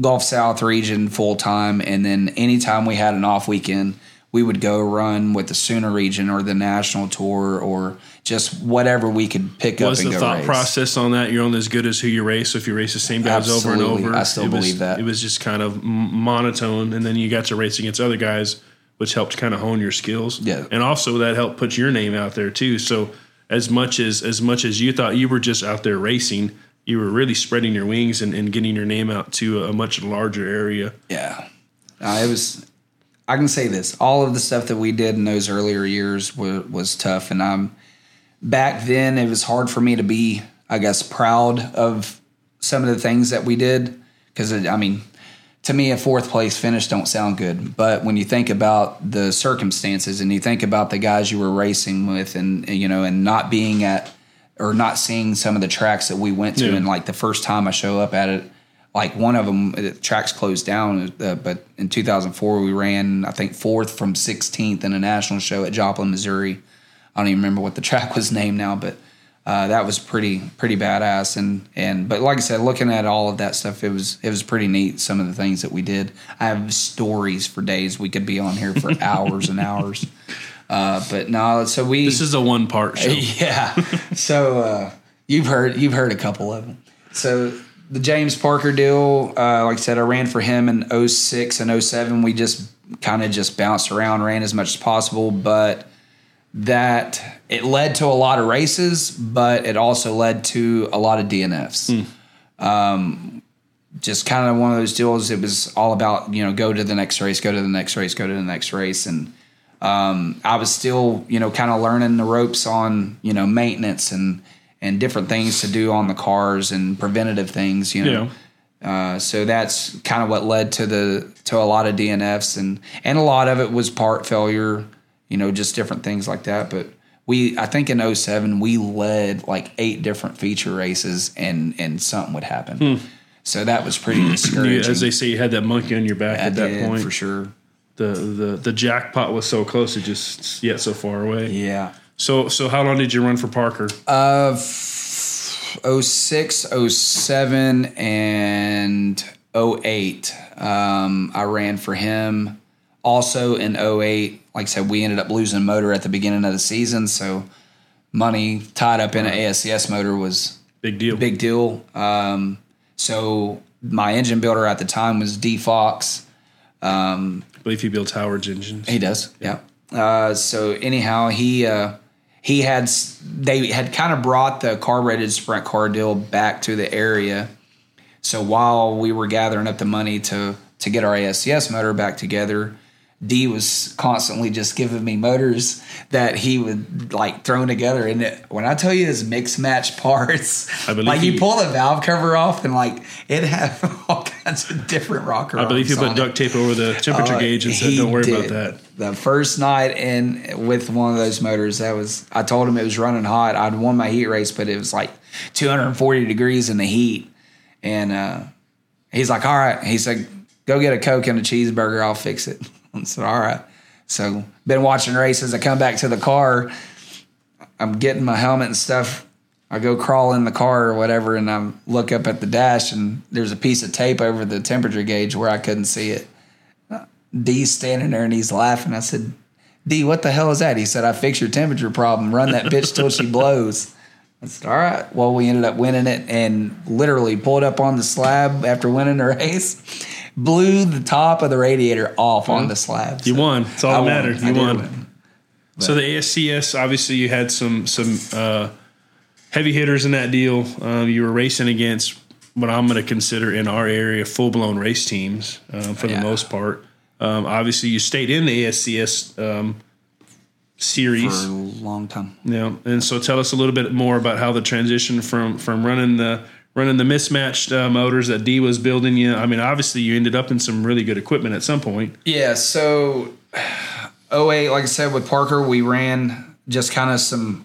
Gulf South Region full-time, and then anytime we had an off weekend, we would go run with the Sooner Region or the National Tour or just whatever we could pick up and go race. Was the thought process on that you're only as good as who you race? So if you race the same guys over and over? Absolutely, I still believe that. It was just kind of monotone, and then you got to race against other guys, which helped kind of hone your skills. Yeah. And also that helped put your name out there too. So as much as as much as you thought you were just out there racing, you were really spreading your wings and, and getting your name out to a much larger area. Yeah. Uh, it was, I can say this, all of the stuff that we did in those earlier years were, was tough. And I'm back then it was hard for me to be, I guess, proud of some of the things that we did because, I mean, to me, a fourth place finish don't sound good. But when you think about the circumstances and you think about the guys you were racing with and, you know, and not being at or not seeing some of the tracks that we went to. Yeah. And like the first time I show up at it, like one of them, the tracks closed down. Uh, but in two thousand four, we ran, I think, fourth from sixteenth in a national show at Joplin, Missouri. I don't even remember what the track was named now, but uh, that was pretty pretty badass, and and but like I said, looking at all of that stuff, it was it was pretty neat. Some of the things that we did, I have stories for days. We could be on here for hours and hours. Uh, but no, so we this is a one part show. Yeah. So uh, you've heard you've heard a couple of them. So the James Parker deal, uh, like I said, I ran for him in oh six and oh seven. We just kind of just bounced around, ran as much as possible, but that it led to a lot of races, but it also led to a lot of D N Fs. Mm. Um, just kind of one of those deals. It was all about, you know, go to the next race, go to the next race, go to the next race. And um, I was still, you know, kind of learning the ropes on, you know, maintenance and, and different things to do on the cars and preventative things, you know. Yeah. Uh, so that's kind of what led to the to a lot of D N Fs. And, and a lot of it was part failure, you know, just different things like that. But we, I think in oh seven, we led like eight different feature races and, and something would happen. Hmm. So that was pretty discouraging. Yeah, as they say, you had that monkey on your back I at did, that point. For sure. The, the the jackpot was so close, it just yet so far away. Yeah. So so how long did you run for Parker? Uh, f- oh six, oh seven, and oh eight. Um, I ran for him. Also in oh eight, like I said, we ended up losing motor at the beginning of the season, so money tied up in an A S C S motor was big deal. Big deal. Um, so my engine builder at the time was D. Fox. Um, I believe he builds Howard's engines. He does. Yeah. yeah. Uh, so anyhow, he uh, he had they had kind of brought the carbureted sprint car deal back to the area. So while we were gathering up the money to to get our A S C S motor back together, D was constantly just giving me motors that he would like throw together. And it, when I tell you his mix match parts, I believe like he, you pull the valve cover off and like it had all kinds of different rocker. I believe he put duct tape over the temperature uh, gauge and said, don't worry did. about that. The first night and with one of those motors, that was, I told him it was running hot. I'd won my heat race, but it was like two hundred forty degrees in the heat. And uh, he's like, all right. He said, go get a Coke and a cheeseburger. I'll fix it. I said, all right. So been watching races. I come back to the car. I'm getting my helmet and stuff. I go crawl in the car or whatever, and I look up at the dash, and there's a piece of tape over the temperature gauge where I couldn't see it. D's standing there, and he's laughing. I said, D, what the hell is that? He said, I fixed your temperature problem. Run that bitch till she blows. I said, all right. Well, we ended up winning it and literally pulled up on the slab after winning the race. Blew the top of the radiator off mm-hmm. on the slab. So you won. It's all that mattered. You won. won. So the A S C S, obviously, you had some some uh, heavy hitters in that deal. Uh, you were racing against what I'm going to consider in our area full-blown race teams uh, for yeah. the most part. Um, obviously, you stayed in the A S C S um, series. For a long time. Yeah, and so tell us a little bit more about how the transition from, from running the running the mismatched uh, motors that D was building you. I mean, obviously, you ended up in some really good equipment at some point. Yeah, so oh eight, like I said, with Parker, we ran just kind of some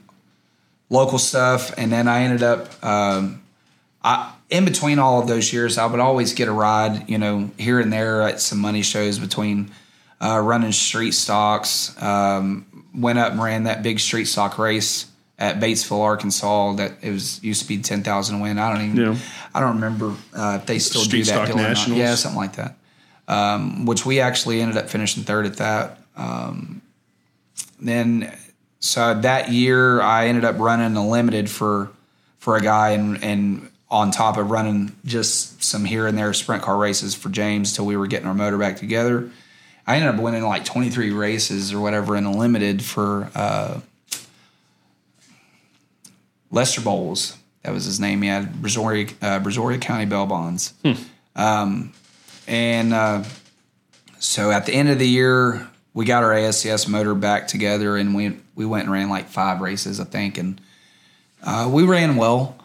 local stuff, and then I ended up um, – I. In between all of those years, I would always get a ride, you know, here and there at some money shows between uh, running street stocks. Um, went up and ran that big street stock race at Batesville, Arkansas. That it was used to be ten thousand to win. I don't even, yeah. I don't remember uh, if they still street do that. Street stock nationals, yeah, something like that. Um, which we actually ended up finishing third at that. Um, then, so that year, I ended up running a limited for for a guy and and. on top of running just some here and there sprint car races for James till we were getting our motor back together. I ended up winning like twenty-three races or whatever in a limited for uh, Lester Bowles. That was his name. He had Brazoria, uh, Brazoria County Bell Bonds. Hmm. Um, and uh, so at the end of the year, we got our A S C S motor back together, and we, we went and ran like five races, I think. And uh, we ran well.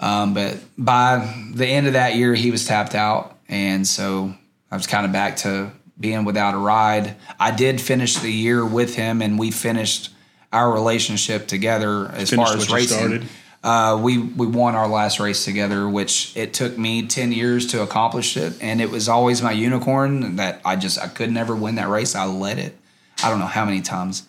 Um, but by the end of that year, he was tapped out, and so I was kind of back to being without a ride. I did finish the year with him, and we finished our relationship together as finished far as racing. Uh, we we won our last race together, which it took me ten years to accomplish it, and it was always my unicorn that I just I could never win that race. I let it. I don't know how many times.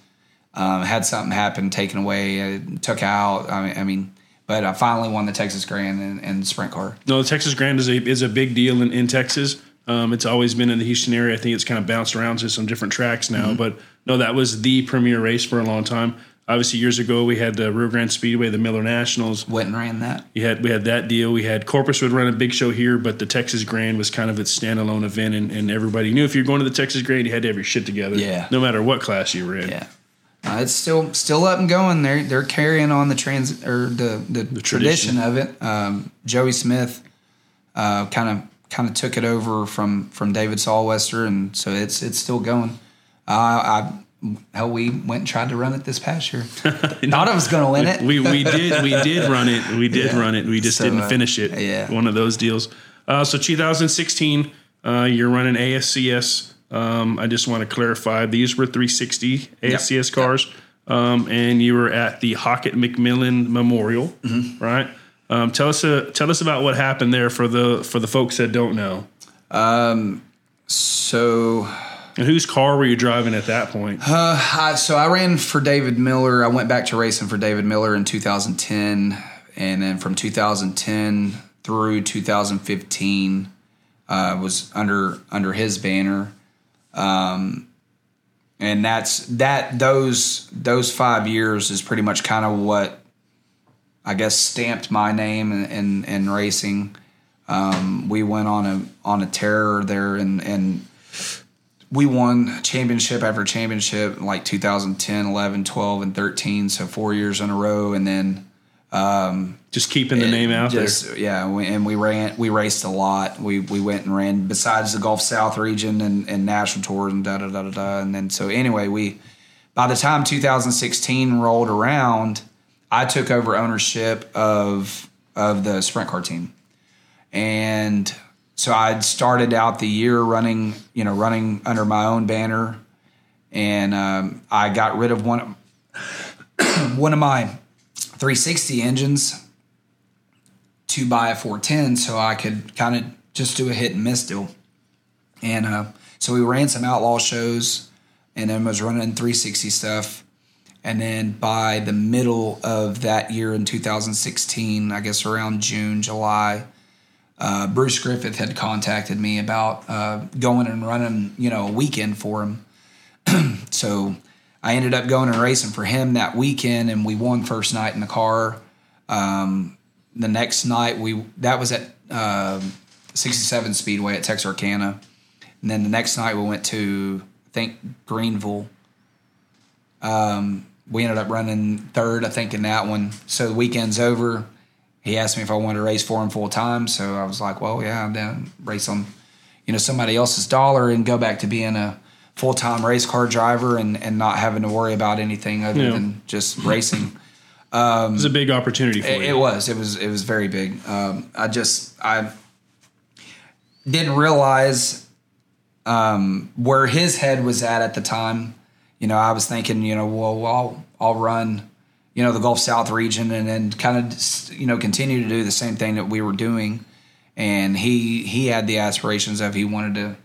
Um, had something happen, taken away, took out. I mean. I mean But I finally won the Texas Grand and, and sprint car. No, the Texas Grand is a is a big deal in, in Texas. Um, it's always been in the Houston area. I think it's kind of bounced around to some different tracks now. Mm-hmm. But, no, that was the premier race for a long time. Obviously, years ago, we had the Rio Grande Speedway, the Miller Nationals. Went and ran that. You had, we had that deal. We had Corpus would run a big show here, but the Texas Grand was kind of its standalone event, and, and everybody knew if you were going to the Texas Grand, you had to have your shit together. Yeah. No matter what class you were in. Yeah. Uh, it's still still up and going. They're they're carrying on the trans or the, the, the tradition. tradition of it. Um, Joey Smith kind of kind of took it over from, from David Saulwester, and so it's it's still going. Uh, I hell we went and tried to run it this past year. Thought I was going to win it. we we did we did run it. We did yeah. run it. We just so, didn't uh, finish it. Yeah, one of those deals. Uh, so two thousand sixteen, uh, you're running A S C S. Um, I just want to clarify, these were three sixty A S C S yep. cars, yep. Um, and you were at the Hockett McMillan Memorial, mm-hmm. right? Um, tell us uh, tell us about what happened there for the for the folks that don't know. Um, so, and whose car were you driving at that point? Uh, I, so I ran for David Miller. I went back to racing for David Miller in two thousand ten, and then from two thousand ten through two thousand fifteen uh, was under under his banner. Um, and that's that, those, those five years is pretty much kind of what I guess stamped my name in, in, in racing. Um, we went on a, on a tear there and, and we won championship after championship, in like two thousand ten, eleven, twelve, and thirteen. So four years in a row. And then, um, just keeping the name out just, there. Yeah. We, and we ran, we raced a lot. We, we went and ran besides the Gulf South region and, and national tours and da, da, da, da, da. And then, so anyway, we, by the time two thousand sixteen rolled around, I took over ownership of, of the sprint car team. And so I'd started out the year running, you know, running under my own banner. And, um, I got rid of one, of, one of my three sixty engines to buy a four ten, so I could kind of just do a hit and miss deal. And uh, so we ran some outlaw shows and then was running three sixty stuff. And then by the middle of that year in two thousand sixteen, I guess around June, July, uh, Bruce Griffith had contacted me about uh, going and running, you know, a weekend for him. So I ended up going and racing for him that weekend, and we won first night in the car. Um, The next night, we that was at uh, sixty-seven Speedway at Texarkana. And then the next night, we went to, I think, Greenville. Um, we ended up running third, I think, in that one. So the weekend's over. He asked me if I wanted to race for him full time. So I was like, well, yeah, I'm down to race on, you know, somebody else's dollar and go back to being a full-time race car driver and, and not having to worry about anything other yeah. than just racing. Um, it was a big opportunity for it, you. It was. It was. It was very big. Um, I just I didn't realize um, where his head was at at the time. You know, I was thinking, you know, well, well I'll, I'll run, you know, the Gulf South region and then kind of, you know, continue to do the same thing that we were doing. And he he had the aspirations of he wanted to,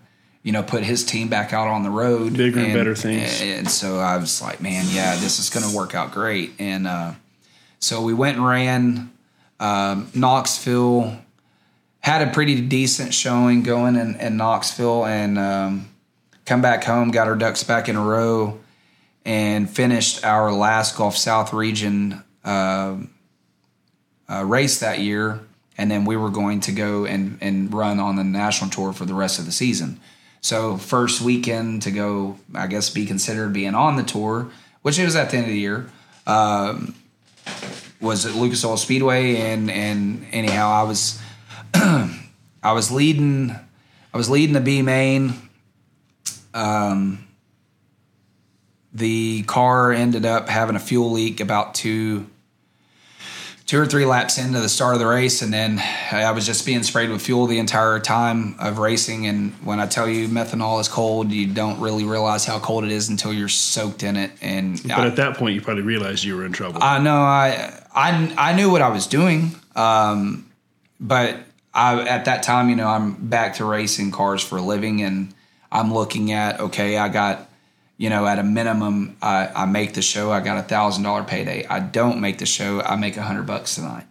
you know, put his team back out on the road. Bigger and, and better things. And, and so I was like, man, yeah, this is going to work out great. And uh, so we went and ran um, Knoxville, had a pretty decent showing going in, in Knoxville, and um, come back home, got our ducks back in a row, and finished our last Gulf South region uh, uh, race that year. And then we were going to go and, and run on the national tour for the rest of the season. So first weekend to go, I guess, be considered being on the tour, which it was at the end of the year, um, was at Lucas Oil Speedway. And, and anyhow, I was I was leading I was leading the B main. Um, the car ended up having a fuel leak about two two or three laps into the start of the race, and then I was just being sprayed with fuel the entire time of racing. And when I tell you methanol is cold, you don't really realize how cold it is until you're soaked in it. And but I, at that point, you probably realized you were in trouble. I know. I I, I knew what I was doing, um, but I, at that time, you know, I'm back to racing cars for a living, and I'm looking at, okay, I got, you know, at a minimum, I, I make the show. I got a thousand dollar payday. I don't make the show. I make a hundred bucks tonight.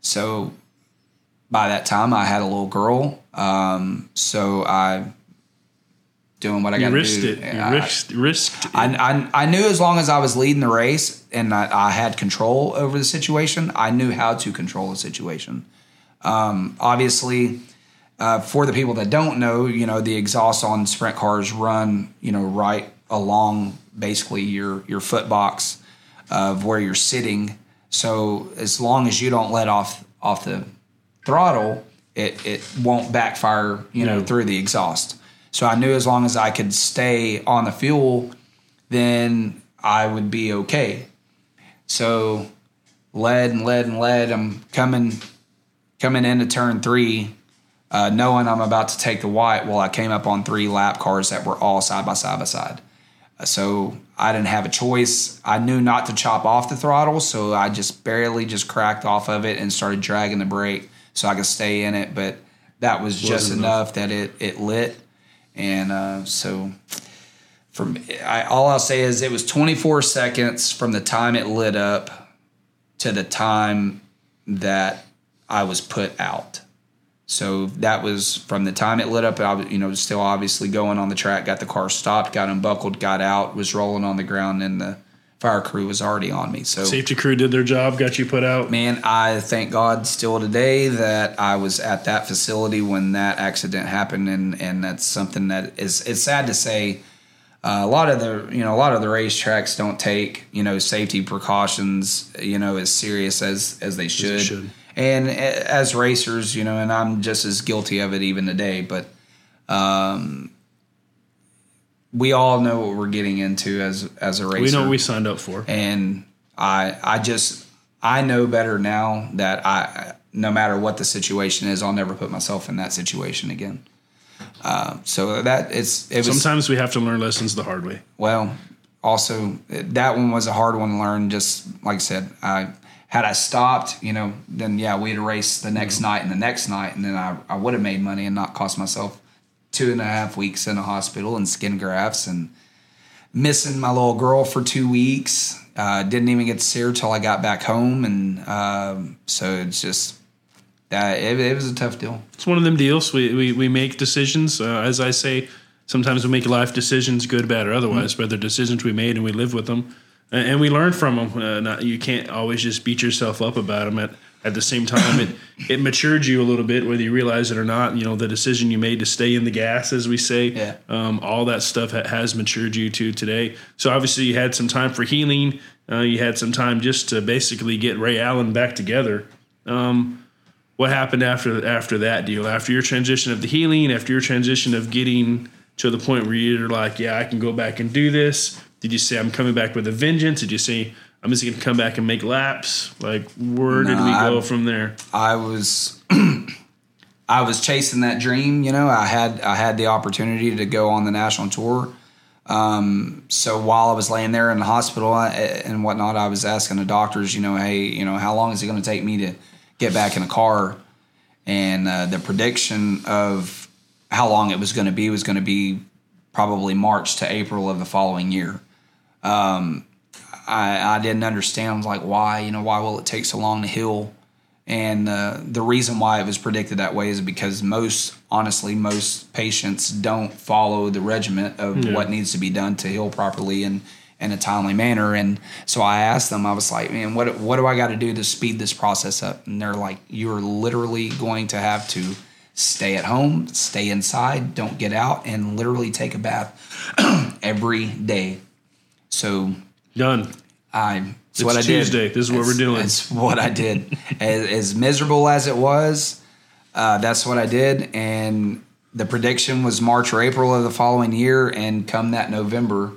So by that time, I had a little girl. Um, so I doing what I got to do. Risked it. You I, risked, risked. I, I I knew as long as I was leading the race and I, I had control over the situation, I knew how to control the situation. Um, obviously. Uh, for the people that don't know, you know, the exhaust on sprint cars run, you know, right along basically your, your foot box of where you're sitting. So as long as you don't let off off the throttle, it, it won't backfire, you know, no. through the exhaust. So I knew as long as I could stay on the fuel, then I would be okay. So led and led and led. I'm coming, coming into turn three. Uh, knowing I'm about to take the white, well, I came up on three lap cars that were all side by side by side. Uh, so I didn't have a choice. I knew not to chop off the throttle, so I just barely just cracked off of it and started dragging the brake so I could stay in it. But that was just enough, enough that it, it lit. And uh, so from I, all I'll say is it was twenty-four seconds from the time it lit up to the time that I was put out. So that was from the time it lit up. I was, you know, still obviously going on the track, got the car stopped, got unbuckled, got out, was rolling on the ground, and the fire crew was already on me. So safety crew did their job, got you put out. Man, I thank God still today that I was at that facility when that accident happened, and, and that's something that is it's sad to say. Uh, a lot of the you know a lot of the racetracks don't take you know safety precautions you know as serious as as they should. As they should. And as racers, you know, and I'm just as guilty of it even today, but um, we all know what we're getting into as as a racer. We know what we signed up for. And I I just, I know better now that I, no matter what the situation is, I'll never put myself in that situation again. Uh, so that it's, it was. Sometimes we have to learn lessons the hard way. Well, also, that one was a hard one to learn. Just like I said, I, Had I stopped, you know, then, yeah, we'd race the next mm-hmm. night and the next night, and then I, I would have made money and not cost myself two and a half weeks in a hospital and skin grafts and missing my little girl for two weeks. Uh, didn't even get to see her till I got back home, and um, so it's just that it, it was a tough deal. It's one of them deals. We we, we make decisions, uh, as I say, sometimes we make life decisions, good, bad, or otherwise, mm-hmm. but they're decisions we made and we live with them. And we learn from them. Uh, not, you can't always just beat yourself up about them. At, at the same time, it, it matured you a little bit, whether you realize it or not. You know, the decision you made to stay in the gas, as we say, yeah. um, all that stuff ha- has matured you to today. So obviously you had some time for healing. Uh, you had some time just to basically get Ray Allen back together. Um, what happened after after that deal? After your transition of the healing, after your transition of getting to the point where you're like, yeah, I can go back and do this. Did you say, I'm coming back with a vengeance? Did you say, I'm just going to come back and make laps? Like, where no, did we I, go from there? I was... I was chasing that dream, you know. I had I had the opportunity to go on the national tour. Um, so while I was laying there in the hospital and whatnot, I was asking the doctors, you know, hey, you know, how long is it going to take me to get back in a car? And uh, the prediction of how long it was going to be was going to be probably March to April of the following year. Um, I, I didn't understand. I was like, why? You know, why will it take so long to heal? And uh, the reason why it was predicted that way is because most, honestly, most patients don't follow the regiment of yeah. what needs to be done to heal properly and in a timely manner. And so I asked them, I was like, man, what what do I got to do to speed this process up? And they're like, you're literally going to have to stay at home, stay inside, don't get out, and literally take a bath every day. So done. I. It's what I did. Tuesday. This is what we're doing. That's what I did. as, as miserable as it was, uh, that's what I did. And the prediction was March or April of the following year. And come that November,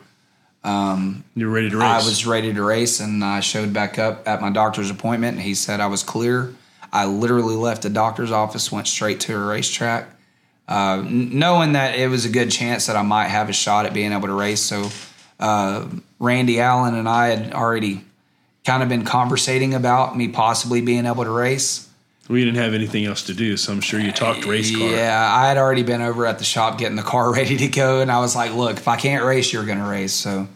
um, you're ready to race. I was ready to race, and I showed back up at my doctor's appointment. And he said I was clear. I literally left the doctor's office, went straight to a racetrack, uh, knowing that it was a good chance that I might have a shot at being able to race. So uh, Randy Allen and I had already kind of been conversating about me possibly being able to race. We didn't have anything else to do, so I'm sure you talked race car. Yeah, I had already been over at the shop getting the car ready to go, and I was like, look, if I can't race, you're going to race. So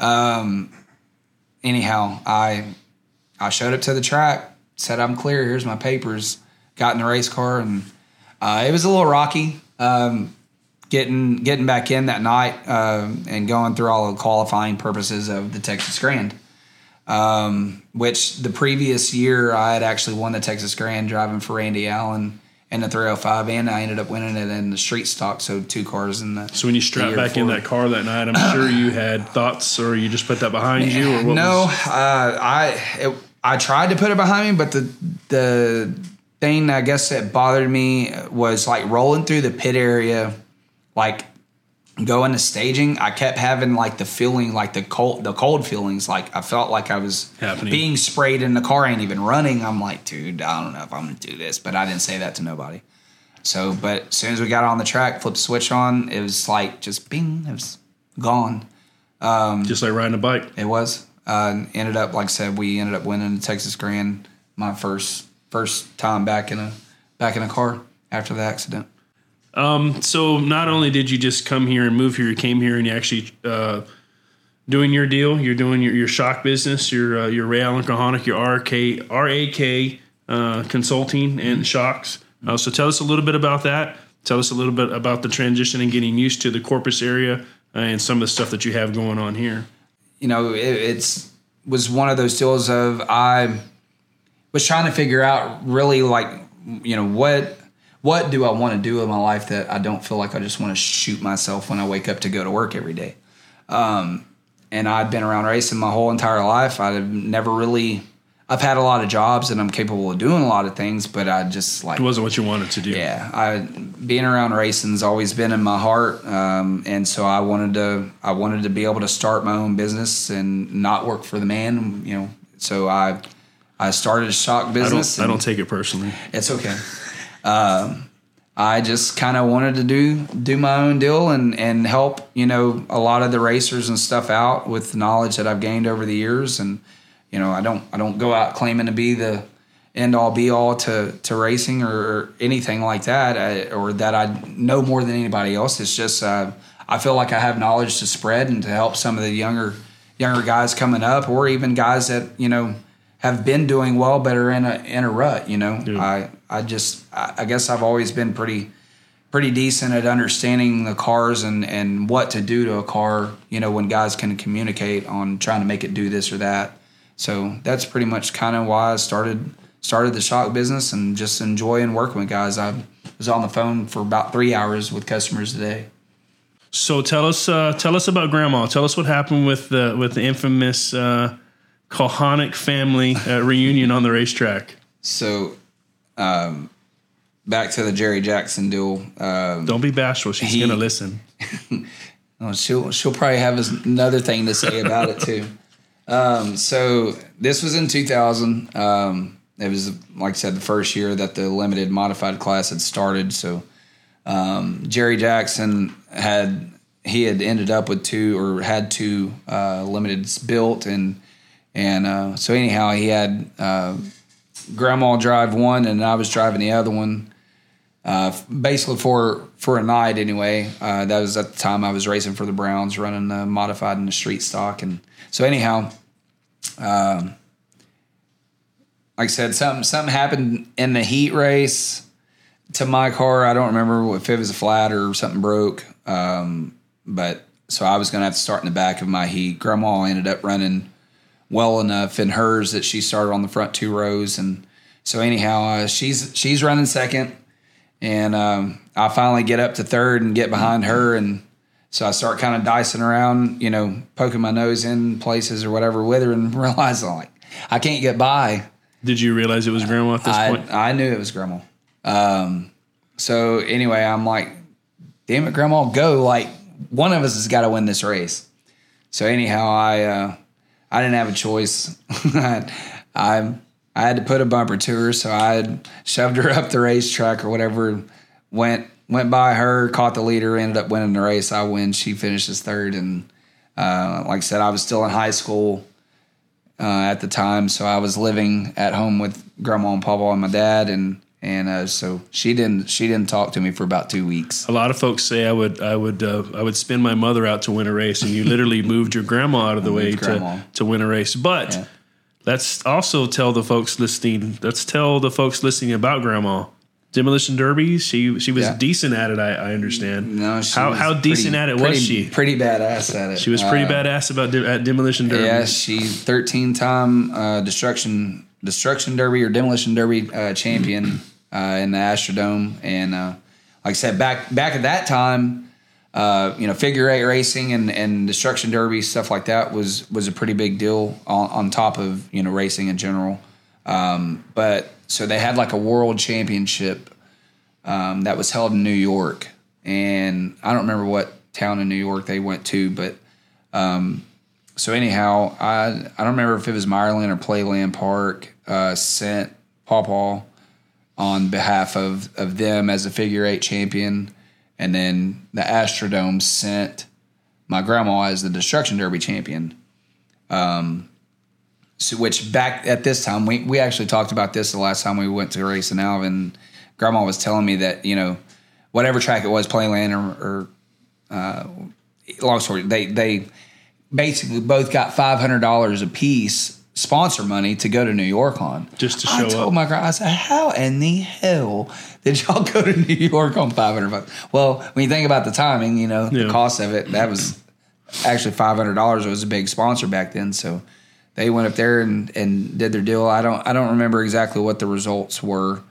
um, anyhow, I I showed up to the track, said I'm clear, here's my papers, got in the race car, and uh, it was a little rocky um, getting, getting back in that night uh, and going through all the qualifying purposes of the Texas Grand. Um, which the previous year I had actually won the Texas Grand driving for Randy Allen in the three oh five, and I ended up winning it in the street stock, so two cars in the So when you strapped back before. in that car that night, I'm sure you had thoughts, or you just put that behind you, or what? No, was- uh, I it, I tried to put it behind me, but the the thing I guess that bothered me was like rolling through the pit area, like going to staging, I kept having like the feeling, like the cold, the cold feelings. Like I felt like I was Happening. being sprayed and the car ain't even running. I'm like, dude, I don't know if I'm going to do this, but I didn't say that to nobody. So, but as soon as we got on the track, flipped the switch on, it was like just bing, it was gone. Um, just like riding a bike. It was. Uh, ended up, like I said, we ended up winning the Texas Grand. My first first time back in a back in a car after the accident. Um, so not only did you just come here and move here, you came here and you actually, uh, doing your deal, you're doing your, your shock business, your, uh, your Ray Allen Kulhanek, your R A K, uh, consulting and shocks. Uh, so tell us a little bit about that. Tell us a little bit about the transition and getting used to the Corpus area uh, and some of the stuff that you have going on here. You know, it, it's, was one of those deals of, I was trying to figure out really like, you know, what, What do I want to do in my life that I don't feel like I just want to shoot myself when I wake up to go to work every day? Um, and I've been around racing my whole entire life. I've never really, I've had a lot of jobs and I'm capable of doing a lot of things, but I just like. It wasn't what you wanted to do. Yeah. I, being around racing has always been in my heart. Um, and so I wanted to, I wanted to be able to start my own business and not work for the man, you know? So I, I started a shock business. I don't, I don't take it personally. It's okay. Um, I just kind of wanted to do, do my own deal and, and help, you know, a lot of the racers and stuff out with the knowledge that I've gained over the years. And, you know, I don't, I don't go out claiming to be the end all be all to, to racing or anything like that, I, or that I know more than anybody else. It's just, uh, I feel like I have knowledge to spread and to help some of the younger, younger guys coming up, or even guys that, you know, have been doing well, but are in a, in a rut, you know, yeah. I, I just, I guess I've always been pretty, pretty decent at understanding the cars and, and what to do to a car, you know, when guys can communicate on trying to make it do this or that. So that's pretty much kind of why I started, started the shock business and just enjoying working with guys. I was on the phone for about three hours with customers a day. So tell us, uh, tell us about Grandma. Tell us what happened with the, with the infamous, uh, Kulhanek family uh, reunion on the racetrack. So, um, back to the Jerry Jackson duel. Um, Don't be bashful. She's he, gonna listen. Oh, she'll she'll probably have another thing to say about it too. Um, so this was in two thousand. Um, it was, like I said, the first year that the limited modified class had started. So um, Jerry Jackson had he had ended up with two or had two uh, limiteds built, and and uh, so anyhow he had. Uh, Grandma drive one, and I was driving the other one, uh, basically for for a night anyway. Uh, that was at the time I was racing for the Browns, running the modified in the street stock, and so anyhow, uh, like I said, something something happened in the heat race to my car. I don't remember if it was a flat or something broke, um, but so I was going to have to start in the back of my heat. Grandma ended up running well enough in hers that she started on the front two rows. And so anyhow, uh, she's she's running second, and um, I finally get up to third and get behind her. And so I start kind of dicing around, you know, poking my nose in places or whatever with her, and realize, like, I can't get by. Did you realize it was Grandma at this I, point? I knew it was Grandma. Um, so anyway, I'm like, damn it, Grandma, go. Like, one of us has got to win this race. So anyhow, I... Uh, I didn't have a choice. I, I I had to put a bumper to her, so I shoved her up the racetrack or whatever. Went went by her, caught the leader, ended up winning the race. I win. She finishes third, and uh, like I said, I was still in high school uh, at the time, so I was living at home with Grandma and Papa and my dad, and and uh, so she didn't she didn't talk to me for about two weeks. A lot of folks say I would I would uh, I would spin my mother out to win a race, and you literally moved your grandma out of the I way to, to win a race. But yeah. let's also tell the folks listening. Let's tell the folks listening about Grandma. Demolition Derby. She she was yeah. decent at it. I, I understand. No, she how was how decent pretty, at it was pretty, she? Pretty badass at it. She was pretty uh, badass about de- at Demolition Derby. Yeah, she thirteen time uh, destruction destruction derby or demolition derby uh, champion. Uh, in the Astrodome, and uh, like I said, back back at that time, uh, you know, figure eight racing and, and destruction derby stuff like that was was a pretty big deal on, on top of, you know, racing in general. Um, but so they had like a world championship um, that was held in New York, and I don't remember what town in New York they went to, but um, so anyhow, I I don't remember if it was Maryland or Playland Park uh, sent Pawpaw on behalf of, of them as a figure eight champion. And then the Astrodome sent my grandma as the Destruction Derby champion. Um, so which back at this time, we, we actually talked about this the last time we went to race in Alvin. Grandma was telling me that, you know, whatever track it was, Playland or, or uh, long story, they, they basically both got five hundred dollars a piece sponsor money to go to New York on. Just to show up. I told up. my grandma, I said, how in the hell did y'all go to New York on five hundred bucks? Well, when you think about the timing, you know, yeah. the cost of it, that was actually five hundred dollars. It was a big sponsor back then. So they went up there and, and did their deal. I don't I don't remember exactly what the results were.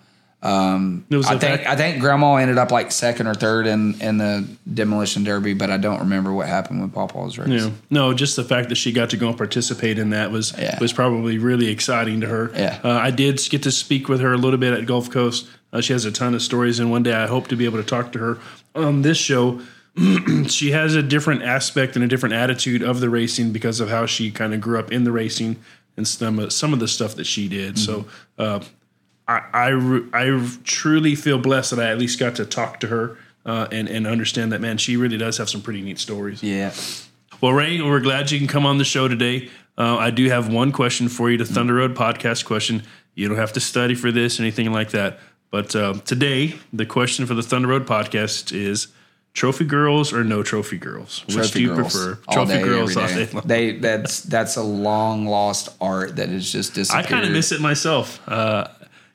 Um, it was I think fact- I think Grandma ended up like second or third in, in the demolition derby, but I don't remember what happened with Pawpaw's race. Yeah. No, just the fact that she got to go and participate in that was yeah. was probably really exciting to her. Yeah. Uh, I did get to speak with her a little bit at Gulf Coast. Uh, she has a ton of stories, and one day I hope to be able to talk to her on this show. She has a different aspect and a different attitude of the racing because of how she kind of grew up in the racing and some of, some of the stuff that she did. Mm-hmm. So. Uh, I, I, I truly feel blessed that I at least got to talk to her uh, and, and understand that, man, she really does have some pretty neat stories. Yeah. Well, Ray, we're glad you can come on the show today. Uh, I do have one question for you, the Thunder Road podcast question. You don't have to study for this or anything like that. But uh, today, the question for the Thunder Road podcast is trophy girls or no trophy girls? Trophy Which do you girls. prefer? All trophy day, girls all day. Day. They, that's, that's a long-lost art that is just disappeared. I kind of miss it myself. Uh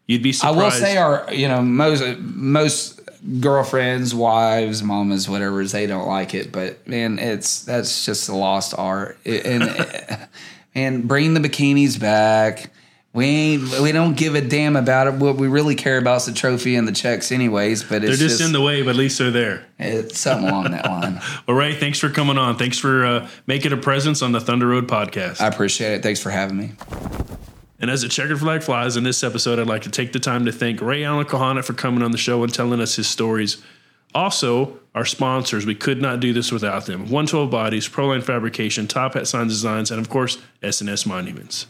You'd be surprised. I will say our, you know, most most girlfriends, wives, mamas, whatever, they don't like it. But, man, it's that's just a lost art. And, and bring the bikinis back. We ain't, we don't give a damn about it. What we really care about is the trophy and the checks anyways. But it's They're just, just in the way, but at least they're there. It's something along that line. Well, Ray, thanks for coming on. Thanks for uh, making a presence on the Thunder Road podcast. I appreciate it. Thanks for having me. And as the checkered flag flies in this episode, I'd like to take the time to thank Ray Allen Kulhanek for coming on the show and telling us his stories. Also, our sponsors. We could not do this without them. one twelve Bodies, ProLine Fabrication, Top Hat Signs and Designs, and, of course, S and S Monuments.